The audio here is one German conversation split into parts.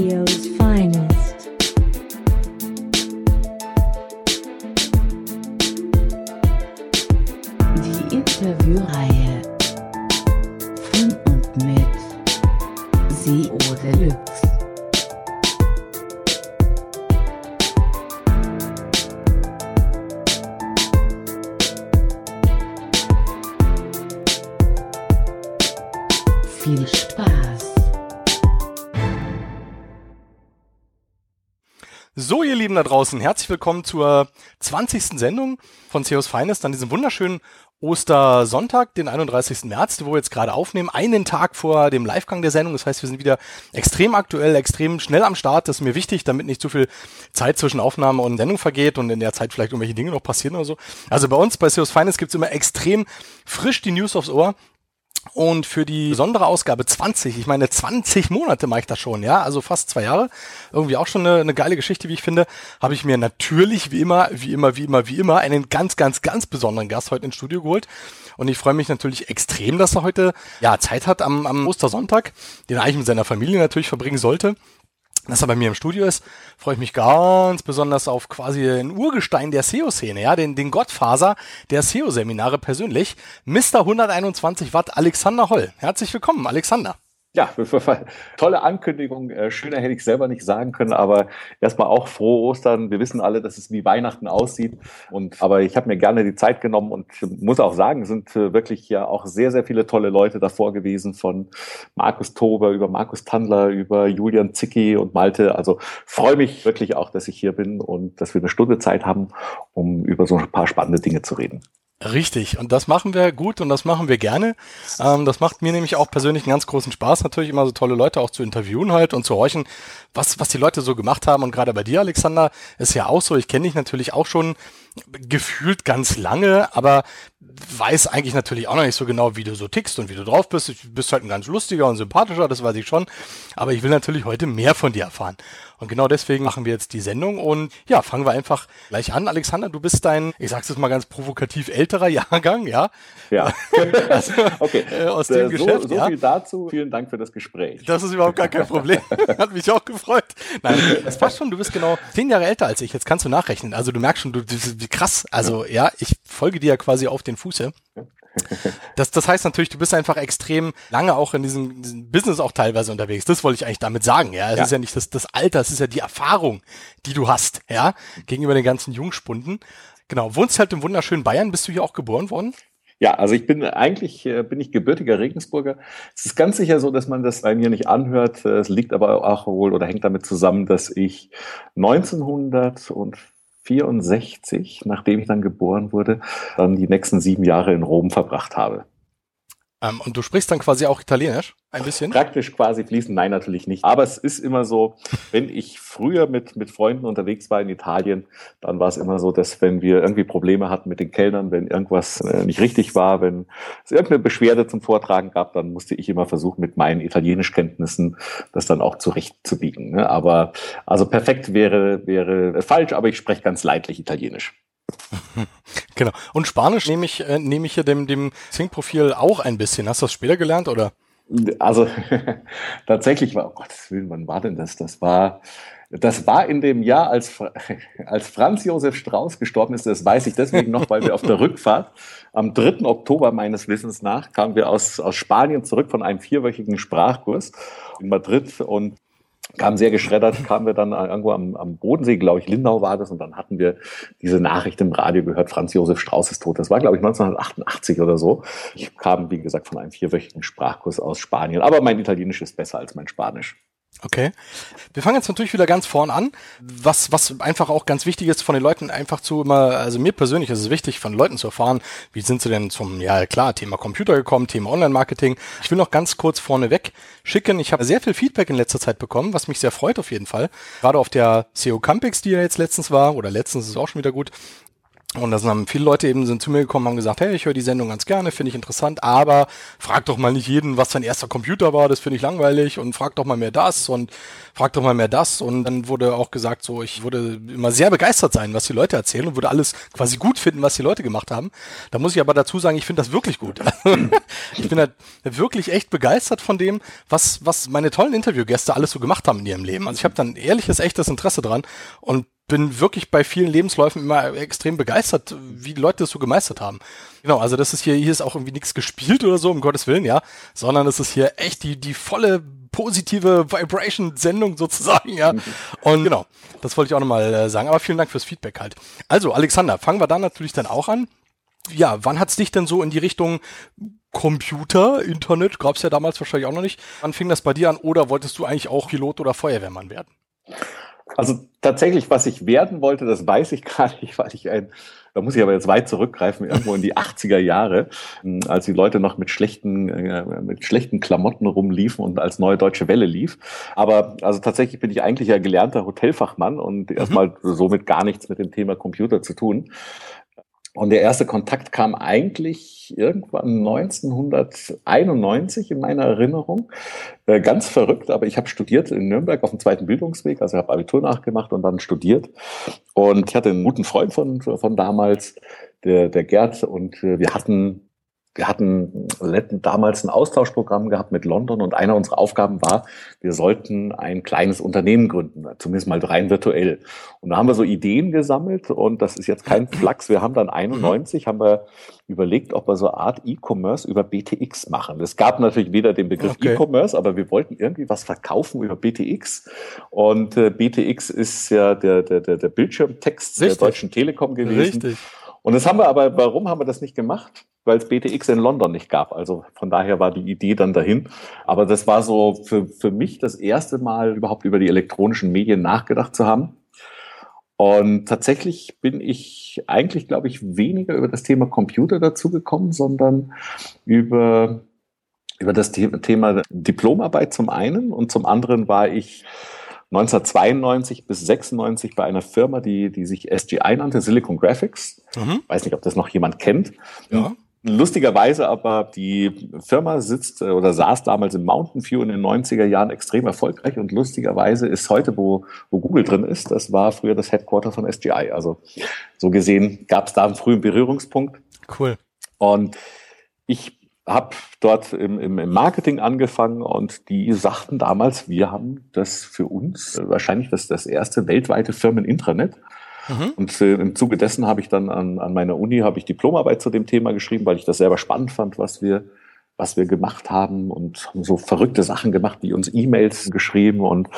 SEOs Finest. Die Interviewreihe von und mit SEO Deluxe. Viel Spaß. So, ihr Lieben da draußen, herzlich willkommen zur 20. Sendung von SEOs Finest an diesem wunderschönen Ostersonntag, den 31. März, wo wir jetzt gerade aufnehmen, einen Tag vor dem Livegang der Sendung. Das heißt, wir sind wieder extrem aktuell, extrem schnell am Start. Das ist mir wichtig, damit nicht zu viel Zeit zwischen Aufnahme und Sendung vergeht und in der Zeit vielleicht irgendwelche Dinge noch passieren oder so. Also bei uns, bei SEOs Finest, gibt es immer extrem frisch die News aufs Ohr. Und für die besondere Ausgabe 20, ich meine 20 Monate mache ich das schon, ja, also fast 2 Jahre, irgendwie auch schon eine geile Geschichte, wie ich finde, habe ich mir natürlich wie immer einen ganz besonderen Gast heute ins Studio geholt. Und ich freue mich natürlich extrem, dass er heute ja Zeit hat am Ostersonntag, den er eigentlich mit seiner Familie natürlich verbringen sollte. Dass er bei mir im Studio ist, freue ich mich ganz besonders auf quasi den Urgestein der SEO-Szene, ja, den Gottfaser der SEO-Seminare persönlich, Mr. 121 Watt Alexander Holl. Herzlich willkommen, Alexander. Ja, tolle Ankündigung. Schöner hätte ich selber nicht sagen können, aber erstmal auch frohe Ostern. Wir wissen alle, dass es wie Weihnachten aussieht. Aber ich habe mir gerne die Zeit genommen und muss auch sagen, es sind wirklich ja auch sehr, sehr viele tolle Leute davor gewesen, von Markus Tober über Markus Tandler, über Julian Dziki und Malte. Also freue mich wirklich auch, dass ich hier bin und dass wir eine Stunde Zeit haben, um über so ein paar spannende Dinge zu reden. Richtig, und das machen wir gut und das machen wir gerne. Das macht mir nämlich auch persönlich einen ganz großen Spaß, natürlich immer so tolle Leute auch zu interviewen halt und zu horchen, was die Leute so gemacht haben. Und gerade bei dir, Alexander, ist ja auch so, ich kenne dich natürlich auch schon gefühlt ganz lange, aber weiß eigentlich natürlich auch noch nicht so genau, wie du so tickst und wie du drauf bist. Du bist halt ein ganz lustiger und sympathischer, das weiß ich schon, aber ich will natürlich heute mehr von dir erfahren. Und genau deswegen machen wir jetzt die Sendung und ja, fangen wir einfach gleich an. Alexander, du bist dein, ich sag's jetzt mal ganz provokativ, älterer Jahrgang, ja? Ja. Also, okay. Aus dem Geschäft, so ja. Viel dazu. Vielen Dank für das Gespräch. Das ist überhaupt gar kein Problem. Hat mich auch gefreut. Nein, das passt schon. Du bist genau 10 Jahre älter als ich. Jetzt kannst du nachrechnen. Also du merkst schon, du krass. Also ja, ich folge dir ja quasi auf den Fuße. Das heißt natürlich, du bist einfach extrem lange auch in diesem Business auch teilweise unterwegs. Das wollte ich eigentlich damit sagen. Ja, es ist ja nicht das Alter, es ist ja die Erfahrung, die du hast, ja, gegenüber den ganzen Jungspunden. Genau, wohnst halt im wunderschönen Bayern. Bist du hier auch geboren worden? Ja, also ich bin gebürtiger Regensburger. Es ist ganz sicher so, dass man das bei mir nicht anhört. Es liegt aber auch wohl oder hängt damit zusammen, dass ich 1964, nachdem ich dann geboren wurde, dann die nächsten 7 Jahre in Rom verbracht habe. Und du sprichst dann quasi auch Italienisch? Ein bisschen? Praktisch quasi fließend? Nein, natürlich nicht. Aber es ist immer so, wenn ich früher mit Freunden unterwegs war in Italien, dann war es immer so, dass wenn wir irgendwie Probleme hatten mit den Kellnern, wenn irgendwas nicht richtig war, wenn es irgendeine Beschwerde zum Vortragen gab, dann musste ich immer versuchen, mit meinen Italienischkenntnissen das dann auch zurechtzubiegen. Ne? Aber also perfekt wäre falsch, aber ich spreche ganz leidlich Italienisch. Genau. Und Spanisch nehme ich hier dem Sync-Profil auch ein bisschen. Hast du das später gelernt, oder? Also tatsächlich war, oh Gottes Willen, wann war denn das? Das war in dem Jahr, als Franz Josef Strauß gestorben ist. Das weiß ich deswegen noch, weil wir auf der Rückfahrt am 3. Oktober meines Wissens nach kamen wir aus Spanien zurück von einem 4-wöchigen Sprachkurs in Madrid und kam sehr geschreddert, kamen wir dann irgendwo am Bodensee, glaube ich, Lindau war das, und dann hatten wir diese Nachricht im Radio gehört, Franz Josef Strauß ist tot. Das war, glaube ich, 1988 oder so. Ich kam, wie gesagt, von einem 4-wöchigen Sprachkurs aus Spanien, aber mein Italienisch ist besser als mein Spanisch. Okay. Wir fangen jetzt natürlich wieder ganz vorn an, was einfach auch ganz wichtig ist von den Leuten einfach also mir persönlich ist es wichtig, von Leuten zu erfahren, wie sind sie denn zum, ja klar, Thema Computer gekommen, Thema Online-Marketing. Ich will noch ganz kurz vorneweg schicken, ich habe sehr viel Feedback in letzter Zeit bekommen, was mich sehr freut auf jeden Fall. Gerade auf der SEO Campix, die ja letztens war, ist es auch schon wieder gut. Und das haben viele Leute eben sind zu mir gekommen, haben gesagt, hey, ich höre die Sendung ganz gerne, finde ich interessant, aber frag doch mal nicht jeden, was sein erster Computer war, das finde ich langweilig und frag doch mal mehr das und frag doch mal mehr das. Und dann wurde auch gesagt, so, ich würde immer sehr begeistert sein, was die Leute erzählen und würde alles quasi gut finden, was die Leute gemacht haben. Da muss ich aber dazu sagen, ich finde das wirklich gut. Ich bin halt wirklich echt begeistert von dem, was meine tollen Interviewgäste alles so gemacht haben in ihrem Leben. Also ich habe dann ehrliches, echtes Interesse dran und bin wirklich bei vielen Lebensläufen immer extrem begeistert, wie die Leute das so gemeistert haben. Genau, also das ist hier ist auch irgendwie nichts gespielt oder so, um Gottes Willen, ja, sondern es ist hier echt die volle positive Vibration-Sendung sozusagen, ja. Und genau, das wollte ich auch nochmal sagen, aber vielen Dank fürs Feedback halt. Also Alexander, fangen wir da natürlich dann auch an. Ja, wann hat's dich denn so in die Richtung Computer, Internet, gab's ja damals wahrscheinlich auch noch nicht, wann fing das bei dir an oder wolltest du eigentlich auch Pilot oder Feuerwehrmann werden? Also tatsächlich, was ich werden wollte, das weiß ich gar nicht, weil da muss ich aber jetzt weit zurückgreifen, irgendwo in die 80er Jahre, als die Leute noch mit schlechten Klamotten rumliefen und als Neue Deutsche Welle lief. Aber also tatsächlich bin ich eigentlich ja gelernter Hotelfachmann und erstmal somit gar nichts mit dem Thema Computer zu tun. Und der erste Kontakt kam eigentlich irgendwann 1991 in meiner Erinnerung. Ganz verrückt, aber ich habe studiert in Nürnberg auf dem zweiten Bildungsweg, also habe Abitur nachgemacht und dann studiert. Und ich hatte einen guten Freund von damals, der Gerd, und wir hatten damals ein Austauschprogramm gehabt mit London und einer unserer Aufgaben war, wir sollten ein kleines Unternehmen gründen, zumindest mal rein virtuell. Und da haben wir so Ideen gesammelt und das ist jetzt kein Flachs. Wir haben dann 91, haben wir überlegt, ob wir so eine Art E-Commerce über BTX machen. Es gab natürlich weder den Begriff E-Commerce, aber wir wollten irgendwie was verkaufen über BTX. Und BTX ist ja der Bildschirmtext der Deutschen Telekom gewesen. Richtig. Und das haben wir aber, warum haben wir das nicht gemacht? Weil es BTX in London nicht gab. Also von daher war die Idee dann dahin. Aber das war so für mich das erste Mal überhaupt über die elektronischen Medien nachgedacht zu haben. Und tatsächlich bin ich eigentlich, glaube ich, weniger über das Thema Computer dazu gekommen, sondern über das Thema Diplomarbeit zum einen und zum anderen war ich 1992 bis 96 bei einer Firma, die sich SGI nannte, Silicon Graphics. Weiß nicht, ob das noch jemand kennt. Ja. Lustigerweise aber, die Firma sitzt oder saß damals in Mountain View in den 90er Jahren extrem erfolgreich und lustigerweise ist heute, wo Google drin ist, das war früher das Headquarter von SGI. Also so gesehen gab es da einen frühen Berührungspunkt. Cool. Und ich habe dort im Marketing angefangen und die sagten damals, wir haben das für uns wahrscheinlich das erste weltweite Firmenintranet. Und im Zuge dessen habe ich dann an meiner Uni Diplomarbeit zu dem Thema geschrieben, weil ich das selber spannend fand, was wir gemacht haben und haben so verrückte Sachen gemacht, wie uns E-Mails geschrieben und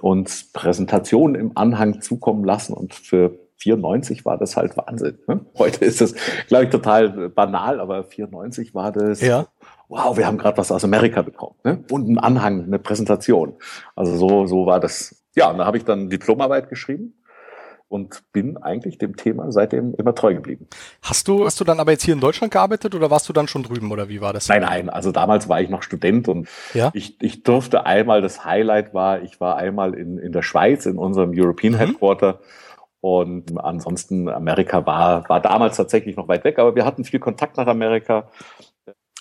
uns Präsentationen im Anhang zukommen lassen und für 94 war das halt Wahnsinn. Ne? Heute ist das, glaube ich, total banal, aber 94 war das, ja. Wow, wir haben gerade was aus Amerika bekommen. Ne? Und einen Anhang, eine Präsentation. Also so war das. Ja, und da habe ich dann Diplomarbeit geschrieben und bin eigentlich dem Thema seitdem immer treu geblieben. Hast du dann aber jetzt hier in Deutschland gearbeitet oder warst du dann schon drüben oder wie war das? Nein, also damals war ich noch Student und ja? ich durfte einmal, das Highlight war, ich war einmal in der Schweiz, in unserem European Headquarter. Und ansonsten Amerika war damals tatsächlich noch weit weg, aber wir hatten viel Kontakt nach Amerika,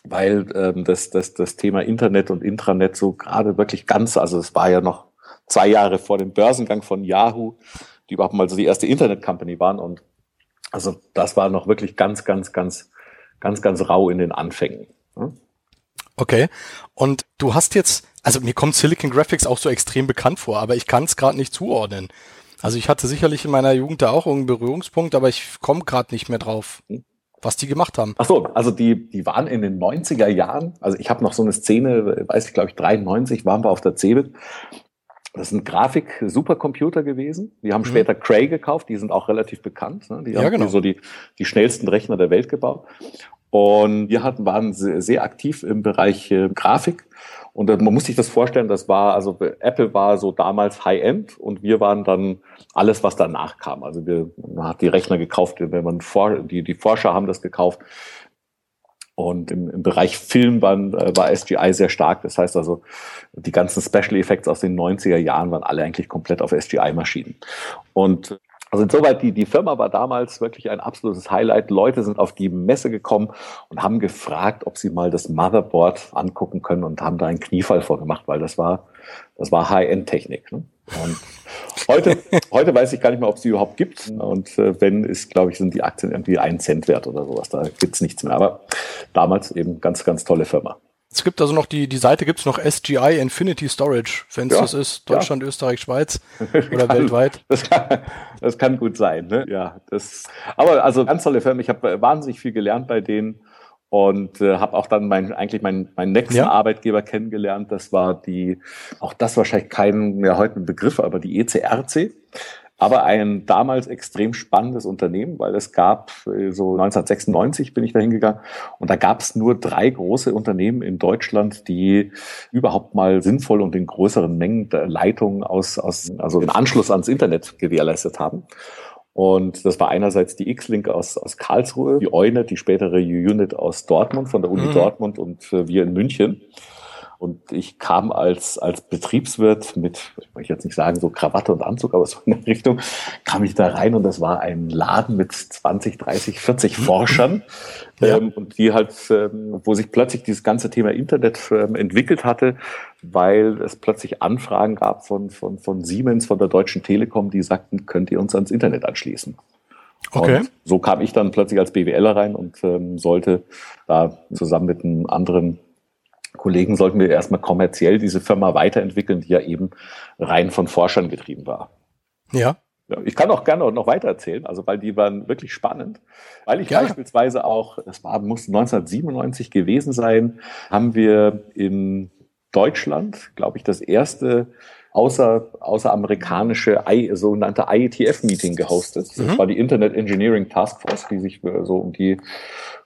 weil das Thema Internet und Intranet so gerade wirklich ganz, also es war ja noch 2 Jahre vor dem Börsengang von Yahoo, die überhaupt mal so die erste Internet-Company waren und also das war noch wirklich ganz rau in den Anfängen. Okay, und du hast jetzt, also mir kommt Silicon Graphics auch so extrem bekannt vor, aber ich kann es gerade nicht zuordnen. Also ich hatte sicherlich in meiner Jugend da auch irgendeinen Berührungspunkt, aber ich komme gerade nicht mehr drauf, was die gemacht haben. Ach so, also die waren in den 90er Jahren, also ich habe noch so eine Szene, weiß ich glaube ich, 93 waren wir auf der CeBIT. Das sind Grafik-Supercomputer gewesen. Die haben später Cray gekauft, die sind auch relativ bekannt. Ne? Die haben so die schnellsten Rechner der Welt gebaut. Und wir waren sehr, sehr aktiv im Bereich Grafik. Und man muss sich das vorstellen, Apple war so damals High-End und wir waren dann alles, was danach kam. Also man hat die Rechner gekauft, die Forscher haben das gekauft. Und im Bereich Film war SGI sehr stark. Das heißt also, die ganzen Special Effects aus den 90er Jahren waren alle eigentlich komplett auf SGI-Maschinen. Und Also insoweit, die Firma war damals wirklich ein absolutes Highlight. Leute sind auf die Messe gekommen und haben gefragt, ob sie mal das Motherboard angucken können, und haben da einen Kniefall vorgemacht, weil das war High-End-Technik. Ne? Und heute weiß ich gar nicht mehr, ob es die überhaupt gibt. Und wenn, ist, glaube ich, sind die Aktien irgendwie 1 Cent wert oder sowas. Da gibt's nichts mehr. Aber damals eben ganz, ganz tolle Firma. Es gibt also noch die Seite, gibt's noch SGI Infinity Storage, wenn es das ist. Deutschland, Österreich, Schweiz oder weltweit. Das kann gut sein. Ne? Ja, aber also ganz tolle Firma. Ich habe wahnsinnig viel gelernt bei denen und habe auch dann meinen nächsten Arbeitgeber kennengelernt. Das war auch das wahrscheinlich kein mehr heute ein Begriff, aber die ECRC. Aber ein damals extrem spannendes Unternehmen, weil es gab, so 1996 bin ich da hingegangen, und da gab es nur 3 große Unternehmen in Deutschland, die überhaupt mal sinnvoll und in größeren Mengen Leitungen also den Anschluss ans Internet gewährleistet haben. Und das war einerseits die X-Link aus Karlsruhe, die Eunet, die spätere Unit aus Dortmund, von der Uni Dortmund, und wir in München. Und ich kam als Betriebswirt mit, ich möchte jetzt nicht sagen so Krawatte und Anzug, aber so in der Richtung, kam ich da rein, und das war ein Laden mit 20, 30, 40 Forschern. Und die halt, wo sich plötzlich dieses ganze Thema Internet entwickelt hatte, weil es plötzlich Anfragen gab von Siemens, von der Deutschen Telekom, die sagten, könnt ihr uns ans Internet anschließen? Okay. Und so kam ich dann plötzlich als BWLer rein und sollte da zusammen mit einem anderen Kollegen, sollten wir erstmal kommerziell diese Firma weiterentwickeln, die ja eben rein von Forschern getrieben war. Ja. Ich kann auch gerne noch weiter erzählen, also weil die waren wirklich spannend. Weil ich beispielsweise auch, muss 1997 gewesen sein, haben wir in Deutschland, glaube ich, das erste außeramerikanische sogenannte IETF-Meeting gehostet. Das war die Internet Engineering Task Force, die sich so um die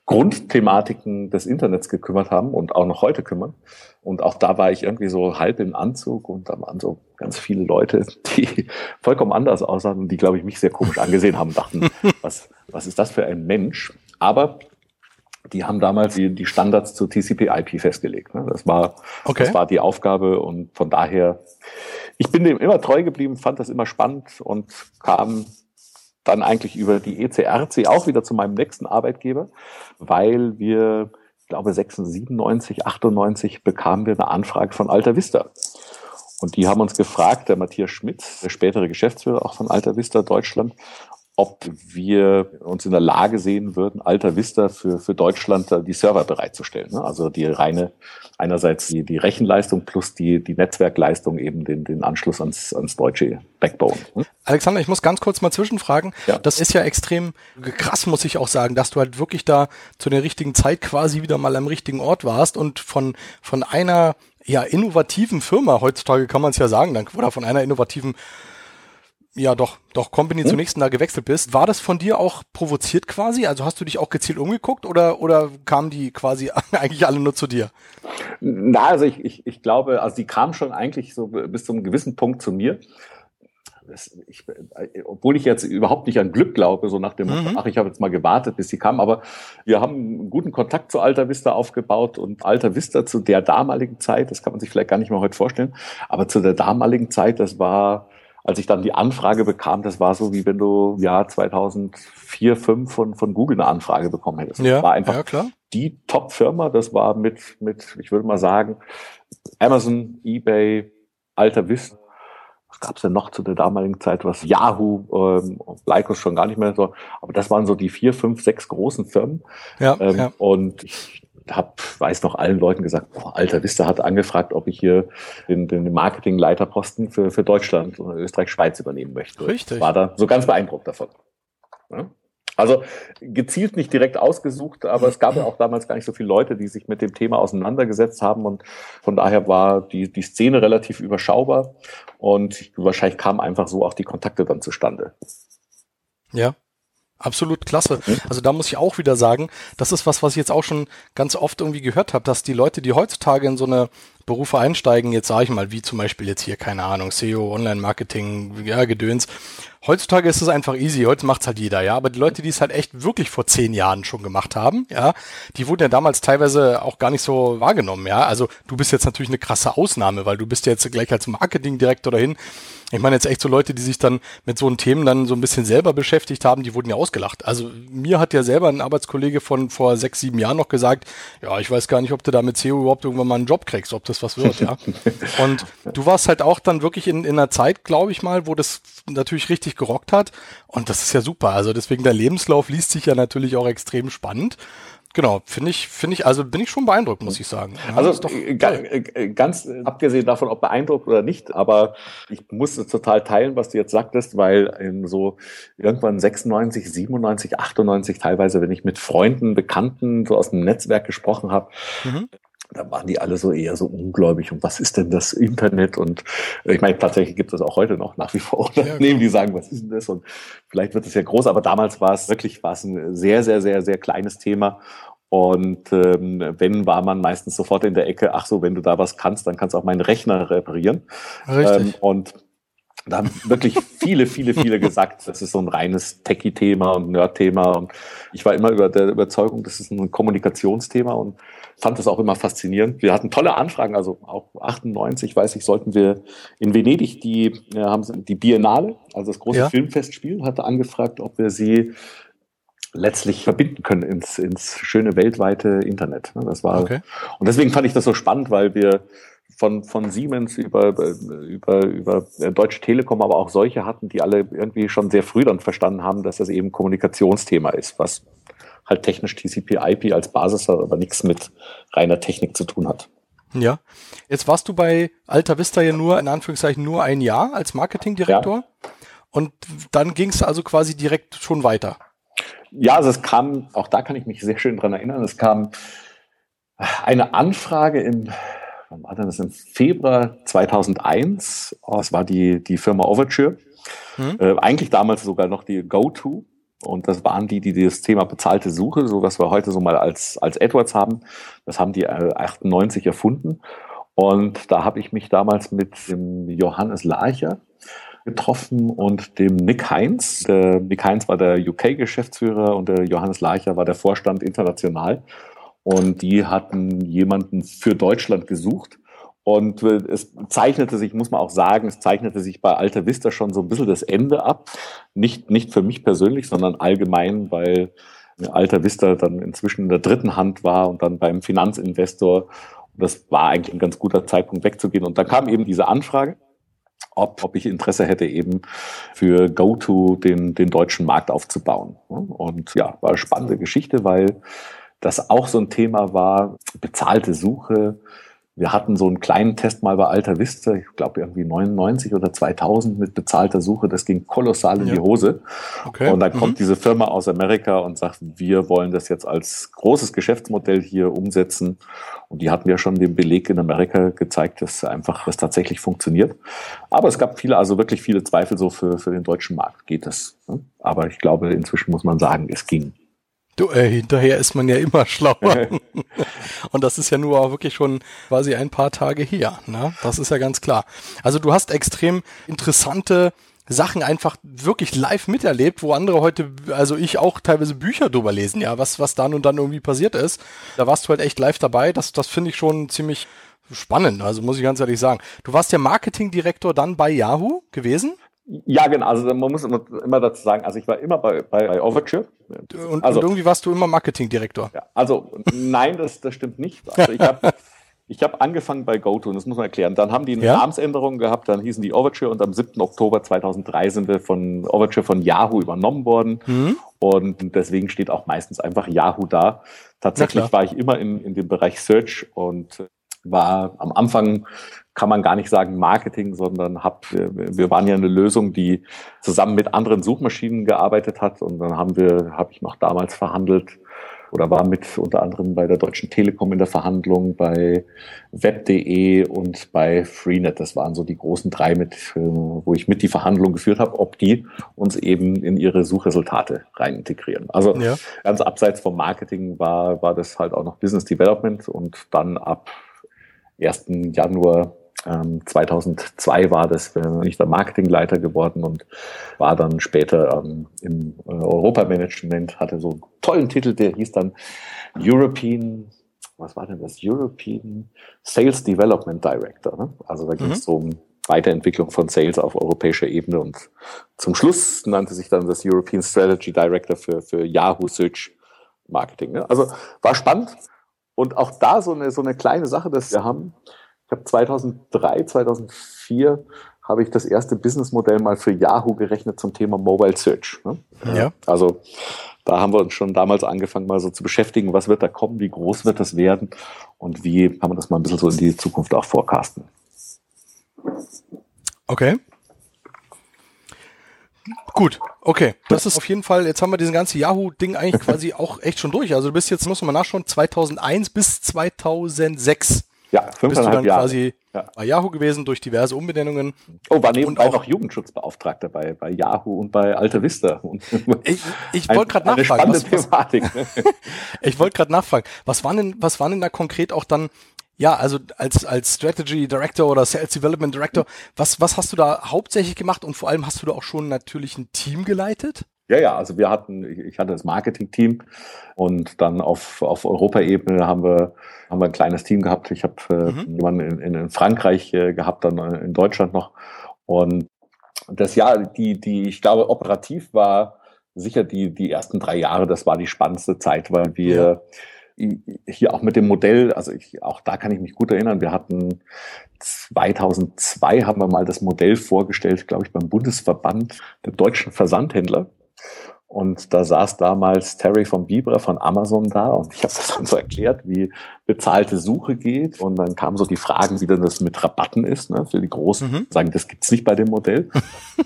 Grundthematiken des Internets gekümmert haben und auch noch heute kümmern. Und auch da war ich irgendwie so halb im Anzug, und da waren so ganz viele Leute, die vollkommen anders aussahen und die, glaube ich, mich sehr komisch angesehen haben, dachten, was ist das für ein Mensch? Aber die haben damals die Standards zu TCP/IP festgelegt. Ne? Das war die Aufgabe, und von daher, ich bin dem immer treu geblieben, fand das immer spannend und kam dann eigentlich über die ECRC auch wieder zu meinem nächsten Arbeitgeber, weil wir, ich glaube 97, 98 bekamen wir eine Anfrage von AltaVista. Und die haben uns gefragt, der Matthias Schmitz, der spätere Geschäftsführer auch von AltaVista Deutschland, ob wir uns in der Lage sehen würden, AltaVista für Deutschland die Server bereitzustellen. Also die reine, einerseits die Rechenleistung plus die Netzwerkleistung, eben den Anschluss ans deutsche Backbone. Alexander, ich muss ganz kurz mal zwischenfragen. Ja. Das ist ja extrem krass, muss ich auch sagen, dass du halt wirklich da zu der richtigen Zeit quasi wieder mal am richtigen Ort warst und von einer innovativen Firma, heutzutage kann man es ja sagen, oder von einer innovativen Company zur nächsten da gewechselt bist. War das von dir auch provoziert quasi? Also hast du dich auch gezielt umgeguckt, oder kamen die quasi eigentlich alle nur zu dir? Na, also ich glaube, also die kamen schon eigentlich so bis zu einem gewissen Punkt zu mir. Obwohl ich jetzt überhaupt nicht an Glück glaube, so nach dem Motto, ich habe jetzt mal gewartet, bis sie kamen, aber wir haben einen guten Kontakt zu AltaVista aufgebaut, und AltaVista zu der damaligen Zeit, das kann man sich vielleicht gar nicht mehr heute vorstellen, aber zu der damaligen Zeit, das war, als ich dann die Anfrage bekam, das war so, wie wenn du 2004, 2005 von Google eine Anfrage bekommen hättest. Ja, das war einfach die Top-Firma. Das war mit, ich würde mal sagen, Amazon, eBay, AltaVista. Was gab es denn noch zu der damaligen Zeit? Was Yahoo, Lycos schon gar nicht mehr so. Aber das waren so die 4, 5, 6 großen Firmen. Und ich weiß noch allen Leuten gesagt, AltaVista hat angefragt, ob ich hier den Marketingleiterposten für Deutschland und Österreich, Schweiz übernehmen möchte. Richtig. Ich war da so ganz beeindruckt davon. Ja? Also gezielt nicht direkt ausgesucht, aber es gab ja auch damals gar nicht so viele Leute, die sich mit dem Thema auseinandergesetzt haben, und von daher war die Szene relativ überschaubar, und wahrscheinlich kamen einfach so auch die Kontakte dann zustande. Ja. Absolut klasse. Also da muss ich auch wieder sagen, das ist was ich jetzt auch schon ganz oft irgendwie gehört habe, dass die Leute, die heutzutage in so eine Berufe einsteigen, jetzt sage ich mal, wie zum Beispiel jetzt hier, keine Ahnung, SEO, Online-Marketing, ja, Gedöns. Heutzutage ist es einfach easy, heute macht's halt jeder, ja, aber die Leute, die es halt echt wirklich vor 10 Jahren schon gemacht haben, ja, die wurden ja damals teilweise auch gar nicht so wahrgenommen, ja, also du bist jetzt natürlich eine krasse Ausnahme, weil du bist ja jetzt gleich als Marketingdirektor dahin. Ich meine jetzt echt so Leute, die sich dann mit so einem Themen dann so ein bisschen selber beschäftigt haben, die wurden ja ausgelacht. Also mir hat ja selber ein Arbeitskollege von vor 6, 7 Jahren noch gesagt, ja, ich weiß gar nicht, ob du da mit SEO überhaupt irgendwann mal einen Job kriegst, ob das was wird, ja. Und du warst halt auch dann wirklich in einer Zeit, glaube ich mal, wo das natürlich richtig gerockt hat. Und das ist ja super. Also deswegen, der Lebenslauf liest sich ja natürlich auch extrem spannend. Genau, finde ich, also bin ich schon beeindruckt, muss ich sagen. Ja, also ist doch ganz abgesehen davon, ob beeindruckt oder nicht, aber ich muss es total teilen, was du jetzt sagtest, weil so irgendwann 96, 97, 98 teilweise, wenn ich mit Freunden, Bekannten so aus dem Netzwerk gesprochen habe, da waren die alle so eher so ungläubig. Und was ist denn das Internet? Und ich meine, tatsächlich gibt es auch heute noch nach wie vor Unternehmen, die sagen, was ist denn das? Und vielleicht wird es ja groß. Aber damals war es ein sehr, sehr, sehr, sehr kleines Thema. Und wenn, war man meistens sofort in der Ecke, ach so, wenn du da was kannst, dann kannst du auch meinen Rechner reparieren. Richtig. Und da haben wirklich viele gesagt, das ist so ein reines Techie-Thema und Nerd-Thema. Und ich war immer der Überzeugung, das ist ein Kommunikationsthema und fand das auch immer faszinierend. Wir hatten tolle Anfragen, also auch 98, weiß ich, sollten wir in Venedig, die Biennale, also das große Filmfest spielen, hatte angefragt, ob wir sie letztlich verbinden können ins schöne weltweite Internet. Das war Und deswegen fand ich das so spannend, weil wir von Siemens über Deutsche Telekom, aber auch solche hatten, die alle irgendwie schon sehr früh dann verstanden haben, dass das eben Kommunikationsthema ist, was halt technisch TCP/IP als Basis hat, aber nichts mit reiner Technik zu tun hat. Ja, jetzt warst du bei AltaVista ja nur, in Anführungszeichen, nur ein Jahr als Marketingdirektor und dann ging es also quasi direkt schon weiter. Ja, also es kam, auch da kann ich mich sehr schön dran erinnern, es kam eine Anfrage im Februar 2001, es war die Firma Overture, eigentlich damals sogar noch die Go-To, und das waren die das Thema bezahlte Suche, so was wir heute so mal als AdWords haben, das haben die 98 erfunden, und da habe ich mich damals mit dem Johannes Lercher getroffen und dem Nick Heinz. Der Nick Heinz war der UK-Geschäftsführer und der Johannes Lercher war der Vorstand international. Und die hatten jemanden für Deutschland gesucht. Und es zeichnete sich, muss man auch sagen, bei AltaVista schon so ein bisschen das Ende ab. Nicht für mich persönlich, sondern allgemein, weil AltaVista dann inzwischen in der dritten Hand war und dann beim Finanzinvestor. Und das war eigentlich ein ganz guter Zeitpunkt, wegzugehen. Und da kam eben diese Anfrage, ob ich Interesse hätte, eben für Go-To den deutschen Markt aufzubauen. Und ja, war eine spannende Geschichte, weil das auch so ein Thema war, bezahlte Suche. Wir hatten so einen kleinen Test mal bei AltaVista, ich glaube irgendwie 99 oder 2000 mit bezahlter Suche. Das ging kolossal in die Hose. Okay. Und dann kommt diese Firma aus Amerika und sagt, wir wollen das jetzt als großes Geschäftsmodell hier umsetzen. Und die hatten ja schon den Beleg in Amerika gezeigt, dass einfach das tatsächlich funktioniert. Aber es gab wirklich viele Zweifel so für den deutschen Markt. Geht das? Aber ich glaube, inzwischen muss man sagen, es ging. Du, hinterher ist man ja immer schlauer. Und das ist ja nur auch wirklich schon quasi ein paar Tage her, ne? Das ist ja ganz klar. Also du hast extrem interessante Sachen einfach wirklich live miterlebt, wo andere heute, also ich auch teilweise Bücher drüber lesen, ja, was dann und dann irgendwie passiert ist. Da warst du halt echt live dabei. Das finde ich schon ziemlich spannend, also muss ich ganz ehrlich sagen. Du warst ja Marketingdirektor dann bei Yahoo gewesen? Ja, genau. Also man muss immer dazu sagen, also ich war immer bei Overture. Und irgendwie warst du immer Marketingdirektor. Ja, also nein, das stimmt nicht. Also ich hab angefangen bei Go-To, und das muss man erklären. Dann haben die eine Namensänderung gehabt, dann hießen die Overture, und am 7. Oktober 2003 sind wir von Overture von Yahoo übernommen worden. Und deswegen steht auch meistens einfach Yahoo da. Tatsächlich war ich immer in dem Bereich Search und war am Anfang, kann man gar nicht sagen Marketing, sondern wir waren ja eine Lösung, die zusammen mit anderen Suchmaschinen gearbeitet hat, und dann habe ich noch damals verhandelt oder war mit unter anderem bei der Deutschen Telekom in der Verhandlung, bei web.de und bei Freenet. Das waren so die großen drei, wo ich mit die Verhandlung geführt habe, ob die uns eben in ihre Suchresultate rein integrieren. Also ganz abseits vom Marketing war das halt auch noch Business Development, und dann ab 1. Januar 2002 war das, bin ich der Marketingleiter geworden und war dann später im Europamanagement, hatte so einen tollen Titel, der hieß dann European Sales Development Director, ne? Also da ging es um Weiterentwicklung von Sales auf europäischer Ebene und zum Schluss nannte sich dann das European Strategy Director für Yahoo Search Marketing. Ne? Also war spannend und auch da so eine kleine Sache, dass wir haben. Ich habe 2003, 2004 habe ich das erste Businessmodell mal für Yahoo gerechnet zum Thema Mobile Search. Ne? Ja. Also da haben wir uns schon damals angefangen, mal so zu beschäftigen, was wird da kommen, wie groß wird das werden und wie kann man das mal ein bisschen so in die Zukunft auch forecasten. Okay. Gut, okay. Das ist auf jeden Fall, jetzt haben wir diesen ganzen Yahoo-Ding eigentlich quasi auch echt schon durch. Also du bist jetzt, muss man mal nachschauen, 2001 bis 2006. Ja, 5,5 Jahre. Quasi bei Yahoo gewesen durch diverse Umbenennungen. Oh, war nebenbei auch noch Jugendschutzbeauftragter bei Yahoo und bei AltaVista. Ich wollte gerade nachfragen. Eine spannende Thematik. Ne? Ich wollte gerade nachfragen. Was waren denn da konkret auch dann, ja, also als Strategy Director oder Sales Development Director, was hast du da hauptsächlich gemacht und vor allem hast du da auch schon natürlich ein Team geleitet? Ja, also ich hatte das Marketing-Team und dann auf Europaebene haben wir ein kleines Team gehabt. Ich habe jemanden in Frankreich gehabt, dann in Deutschland noch. Und das Jahr, die ich glaube, operativ war sicher die ersten 3 Jahre, das war die spannendste Zeit, weil wir hier auch mit dem Modell, also auch da kann ich mich gut erinnern, wir hatten 2002 haben wir mal das Modell vorgestellt, glaube ich, beim Bundesverband der deutschen Versandhändler. Und da saß damals Terry von Bibra von Amazon da und ich habe das dann so erklärt, wie bezahlte Suche geht. Und dann kamen so die Fragen, wie denn das mit Rabatten ist, ne? Für die Großen sagen, das gibt's nicht bei dem Modell.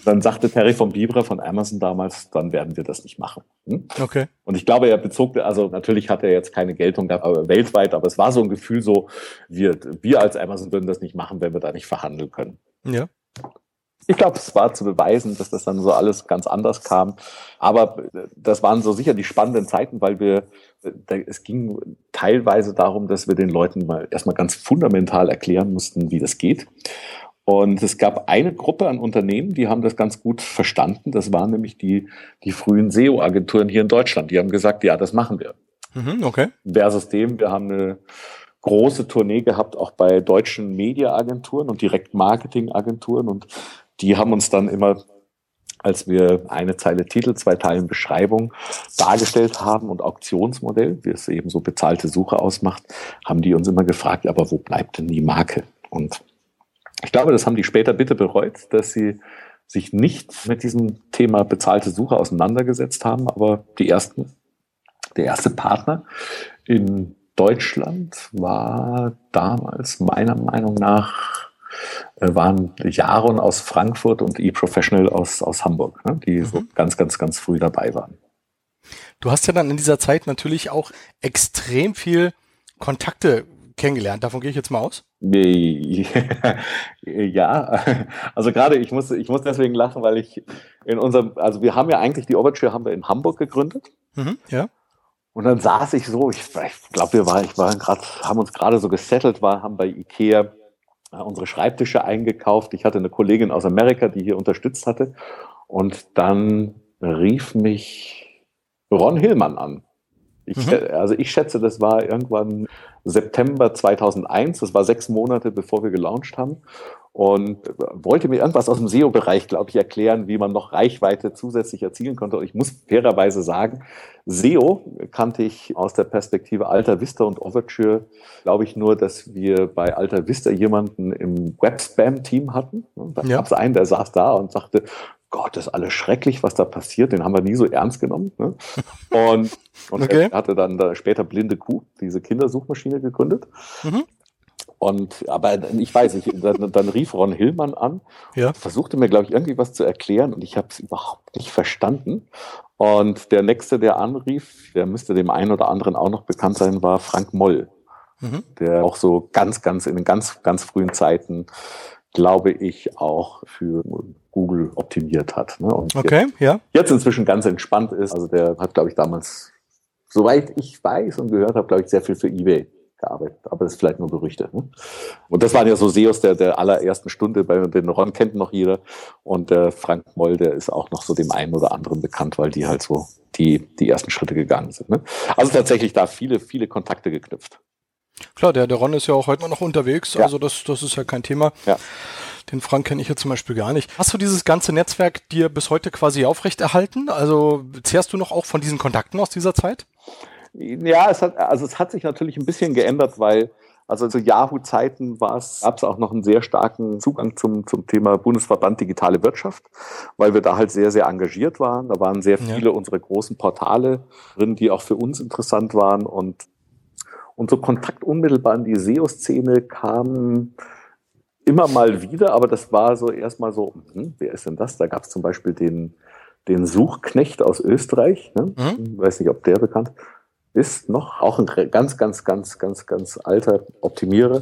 Dann sagte Terry von Bibra von Amazon damals, dann werden wir das nicht machen. Hm? Okay. Und ich glaube, er bezog, also natürlich hat er jetzt keine Geltung gehabt, aber weltweit, aber es war so ein Gefühl so, wir als Amazon würden das nicht machen, wenn wir da nicht verhandeln können. Ja. Ich glaube, es war zu beweisen, dass das dann so alles ganz anders kam. Aber das waren so sicher die spannenden Zeiten, weil es ging teilweise darum, dass wir den Leuten mal erstmal ganz fundamental erklären mussten, wie das geht. Und es gab eine Gruppe an Unternehmen, die haben das ganz gut verstanden. Das waren nämlich die frühen SEO-Agenturen hier in Deutschland. Die haben gesagt, ja, das machen wir. Mhm, okay. Versus dem, wir haben eine große Tournee gehabt, auch bei deutschen Media-Agenturen und Direktmarketing-Agenturen und die haben uns dann immer, als wir eine Zeile Titel, 2 Zeilen Beschreibung dargestellt haben und Auktionsmodell, wie es eben so bezahlte Suche ausmacht, haben die uns immer gefragt, aber wo bleibt denn die Marke? Und ich glaube, das haben die später bitter bereut, dass sie sich nicht mit diesem Thema bezahlte Suche auseinandergesetzt haben, aber der erste Partner in Deutschland war damals meiner Meinung nach waren Jaron aus Frankfurt und eProfessional aus Hamburg, ne, die so ganz, ganz, ganz früh dabei waren. Du hast ja dann in dieser Zeit natürlich auch extrem viel Kontakte kennengelernt. Davon gehe ich jetzt mal aus. Ja, also gerade ich muss deswegen lachen, weil ich in unserem, also wir haben ja eigentlich die Overture haben wir in Hamburg gegründet. Mhm, ja. Und dann saß ich so, ich glaube, haben uns gerade so gesettelt, haben bei Ikea unsere Schreibtische eingekauft. Ich hatte eine Kollegin aus Amerika, die hier unterstützt hatte. Und dann rief mich Ron Hillmann an. Ich schätze, das war irgendwann September 2001. Das war 6 Monate, bevor wir gelauncht haben. Und wollte mir irgendwas aus dem SEO-Bereich, glaube ich, erklären, wie man noch Reichweite zusätzlich erzielen konnte. Und ich muss fairerweise sagen, SEO kannte ich aus der Perspektive AltaVista und Overture, glaube ich nur, dass wir bei AltaVista jemanden im Web-Spam-Team hatten. Da gab es einen, der saß da und sagte, Gott, das ist alles schrecklich, was da passiert. Den haben wir nie so ernst genommen. Ne? Und okay. Er hatte dann da später Blinde Kuh, diese Kindersuchmaschine gegründet. Mhm. Aber ich weiß nicht, dann rief Ron Hillmann an, versuchte mir, glaube ich, irgendwie was zu erklären und ich habe es überhaupt nicht verstanden. Und der Nächste, der anrief, der müsste dem einen oder anderen auch noch bekannt sein, war Frank Moll, der auch so ganz, ganz in den ganz, ganz frühen Zeiten, glaube ich, auch für Google optimiert hat. Ne? Und jetzt inzwischen ganz entspannt ist. Also der hat, glaube ich, damals, soweit ich weiß und gehört habe, glaube ich, sehr viel für eBay gearbeitet. Aber das ist vielleicht nur Gerüchte. Ne? Und das waren ja so SEOs der allerersten Stunde. Den Ron kennt noch jeder. Und der Frank Moll, der ist auch noch so dem einen oder anderen bekannt, weil die halt so die ersten Schritte gegangen sind. Ne? Also tatsächlich da viele, viele Kontakte geknüpft. Klar, der Ron ist ja auch heute noch unterwegs. Ja. Also das ist ja kein Thema. Ja. Den Frank kenne ich ja zum Beispiel gar nicht. Hast du dieses ganze Netzwerk dir bis heute quasi aufrechterhalten? Also zehrst du noch auch von diesen Kontakten aus dieser Zeit? Ja, es hat sich natürlich ein bisschen geändert, weil also zu Yahoo-Zeiten gab es auch noch einen sehr starken Zugang zum Thema Bundesverband Digitale Wirtschaft, weil wir da halt sehr, sehr engagiert waren. Da waren sehr viele unserer großen Portale drin, die auch für uns interessant waren. Und so Kontakt unmittelbar in die SEO-Szene kam immer mal wieder, aber das war so erstmal so, wer ist denn das? Da gab es zum Beispiel den Suchknecht aus Österreich, ne? Ich weiß nicht, ob der bekannt ist noch, auch ein ganz, ganz, ganz, ganz, ganz alter Optimierer,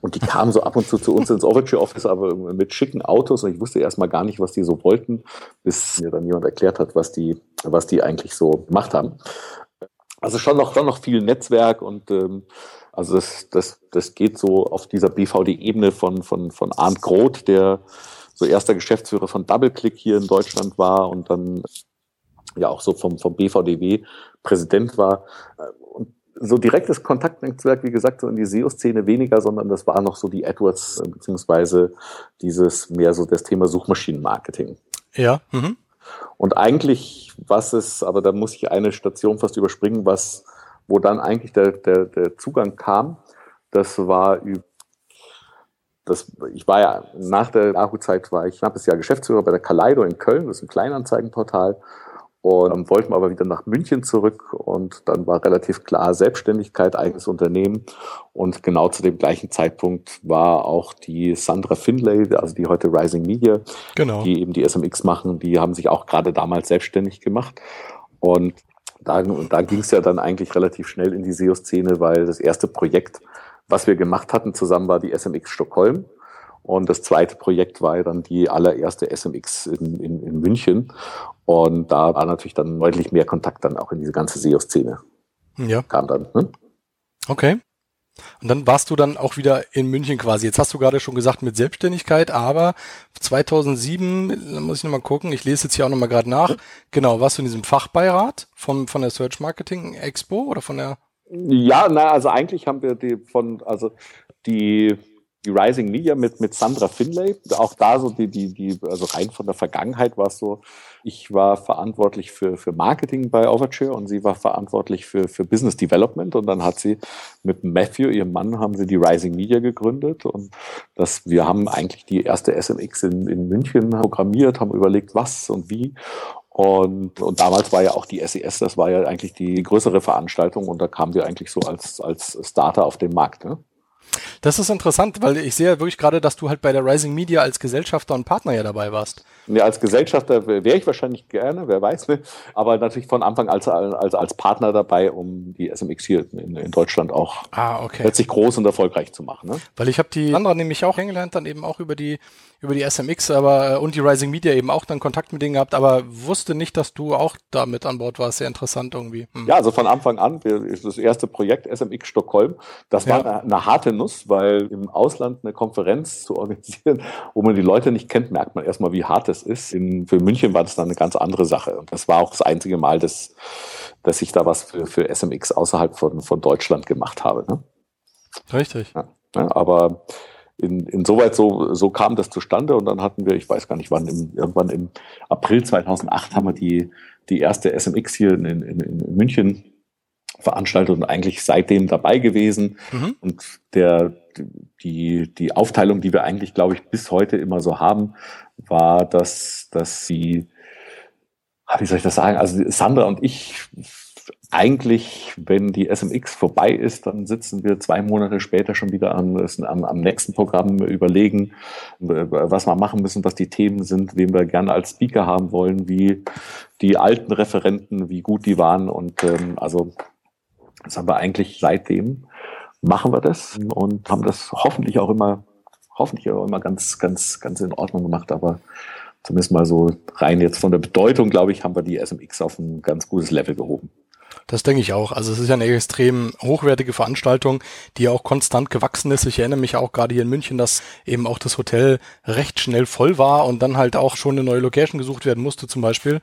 und die kamen so ab und zu uns ins Overture Office, aber mit schicken Autos, und ich wusste erstmal gar nicht, was die so wollten, bis mir dann jemand erklärt hat, was die eigentlich so gemacht haben. Also schon noch viel Netzwerk, und also das geht so auf dieser BVD-Ebene von Arndt Groth, der so erster Geschäftsführer von DoubleClick hier in Deutschland war und dann ja auch so vom BVDW Präsident war. Und so direktes Kontaktnetzwerk, wie gesagt, so in die SEO-Szene weniger, sondern das war noch so die AdWords, beziehungsweise dieses mehr so das Thema Suchmaschinenmarketing. Ja, Und eigentlich, aber da muss ich eine Station fast überspringen, wo dann eigentlich der Zugang kam, das war ich war ja nach der Yahoo-Zeit, war ich knappes Jahr Geschäftsführer bei der Kaleido in Köln, das ist ein Kleinanzeigenportal, und wollten aber wieder nach München zurück, und dann war relativ klar Selbstständigkeit, eigenes Unternehmen, und genau zu dem gleichen Zeitpunkt war auch die Sandra Finlay, also die heute Rising Media, genau, die eben die SMX machen, die haben sich auch gerade damals selbstständig gemacht, und da ging es ja dann eigentlich relativ schnell in die SEO-Szene, weil das erste Projekt, was wir gemacht hatten zusammen, war die SMX Stockholm. Und das zweite Projekt war ja dann die allererste SMX in München. Und da war natürlich dann deutlich mehr Kontakt dann auch in diese ganze SEO-Szene. Ja. Kam dann. Ne? Okay. Und dann warst du dann auch wieder in München quasi. Jetzt hast du gerade schon gesagt mit Selbstständigkeit, aber 2007, da muss ich nochmal gucken, ich lese jetzt hier auch nochmal gerade nach, genau, warst du in diesem Fachbeirat von der Search Marketing Expo oder von der? Ja, also eigentlich haben wir die Rising Media mit Sandra Finlay, auch da so die also rein von der Vergangenheit war es so, ich war verantwortlich für Marketing bei Overture und sie war verantwortlich für Business Development, und dann hat sie mit Matthew, ihrem Mann, haben sie die Rising Media gegründet, und wir haben eigentlich die erste SMX in München programmiert, haben überlegt, was und wie. Und damals war ja auch die SES, das war ja eigentlich die größere Veranstaltung, und da kamen wir eigentlich so als Starter auf den Markt, ne? Das ist interessant, weil ich sehe ja wirklich gerade, dass du halt bei der Rising Media als Gesellschafter und Partner ja dabei warst. Ja, als Gesellschafter wäre ich wahrscheinlich gerne, wer weiß, ne? Aber natürlich von Anfang als Partner dabei, um die SMX hier in Deutschland auch letztlich groß und erfolgreich zu machen. Ne? Weil ich habe die anderen nämlich auch kennengelernt, dann eben auch über die SMX aber und die Rising Media eben auch dann Kontakt mit denen gehabt, aber wusste nicht, dass du auch da mit an Bord warst. Sehr interessant irgendwie. Hm. Ja, also von Anfang an, das erste Projekt SMX Stockholm, das war eine harte Nuss, weil im Ausland eine Konferenz zu organisieren, wo man die Leute nicht kennt, merkt man erstmal, wie hart das ist. Für München war das dann eine ganz andere Sache. Und das war auch das einzige Mal, dass ich da was für SMX außerhalb von Deutschland gemacht habe. Ne? Richtig. Ja, aber insoweit so kam das zustande, und dann hatten wir, ich weiß gar nicht wann, irgendwann im April 2008 haben wir die erste SMX hier in München veranstaltet und eigentlich seitdem dabei gewesen. Mhm. Und die Aufteilung, die wir eigentlich, glaube ich, bis heute immer so haben, war, dass sie, wie soll ich das sagen, also Sandra und ich eigentlich, wenn die SMX vorbei ist, dann sitzen wir 2 Monate später schon wieder am nächsten Programm, überlegen, was wir machen müssen, was die Themen sind, wen wir gerne als Speaker haben wollen, wie die alten Referenten, wie gut die waren, und also das haben wir eigentlich seitdem, machen wir das und haben das hoffentlich auch immer ganz, ganz, ganz in Ordnung gemacht, aber zumindest mal so rein jetzt von der Bedeutung, glaube ich, haben wir die SMX auf ein ganz gutes Level gehoben. Das denke ich auch. Also es ist ja eine extrem hochwertige Veranstaltung, die ja auch konstant gewachsen ist. Ich erinnere mich auch gerade hier in München, dass eben auch das Hotel recht schnell voll war und dann halt auch schon eine neue Location gesucht werden musste zum Beispiel.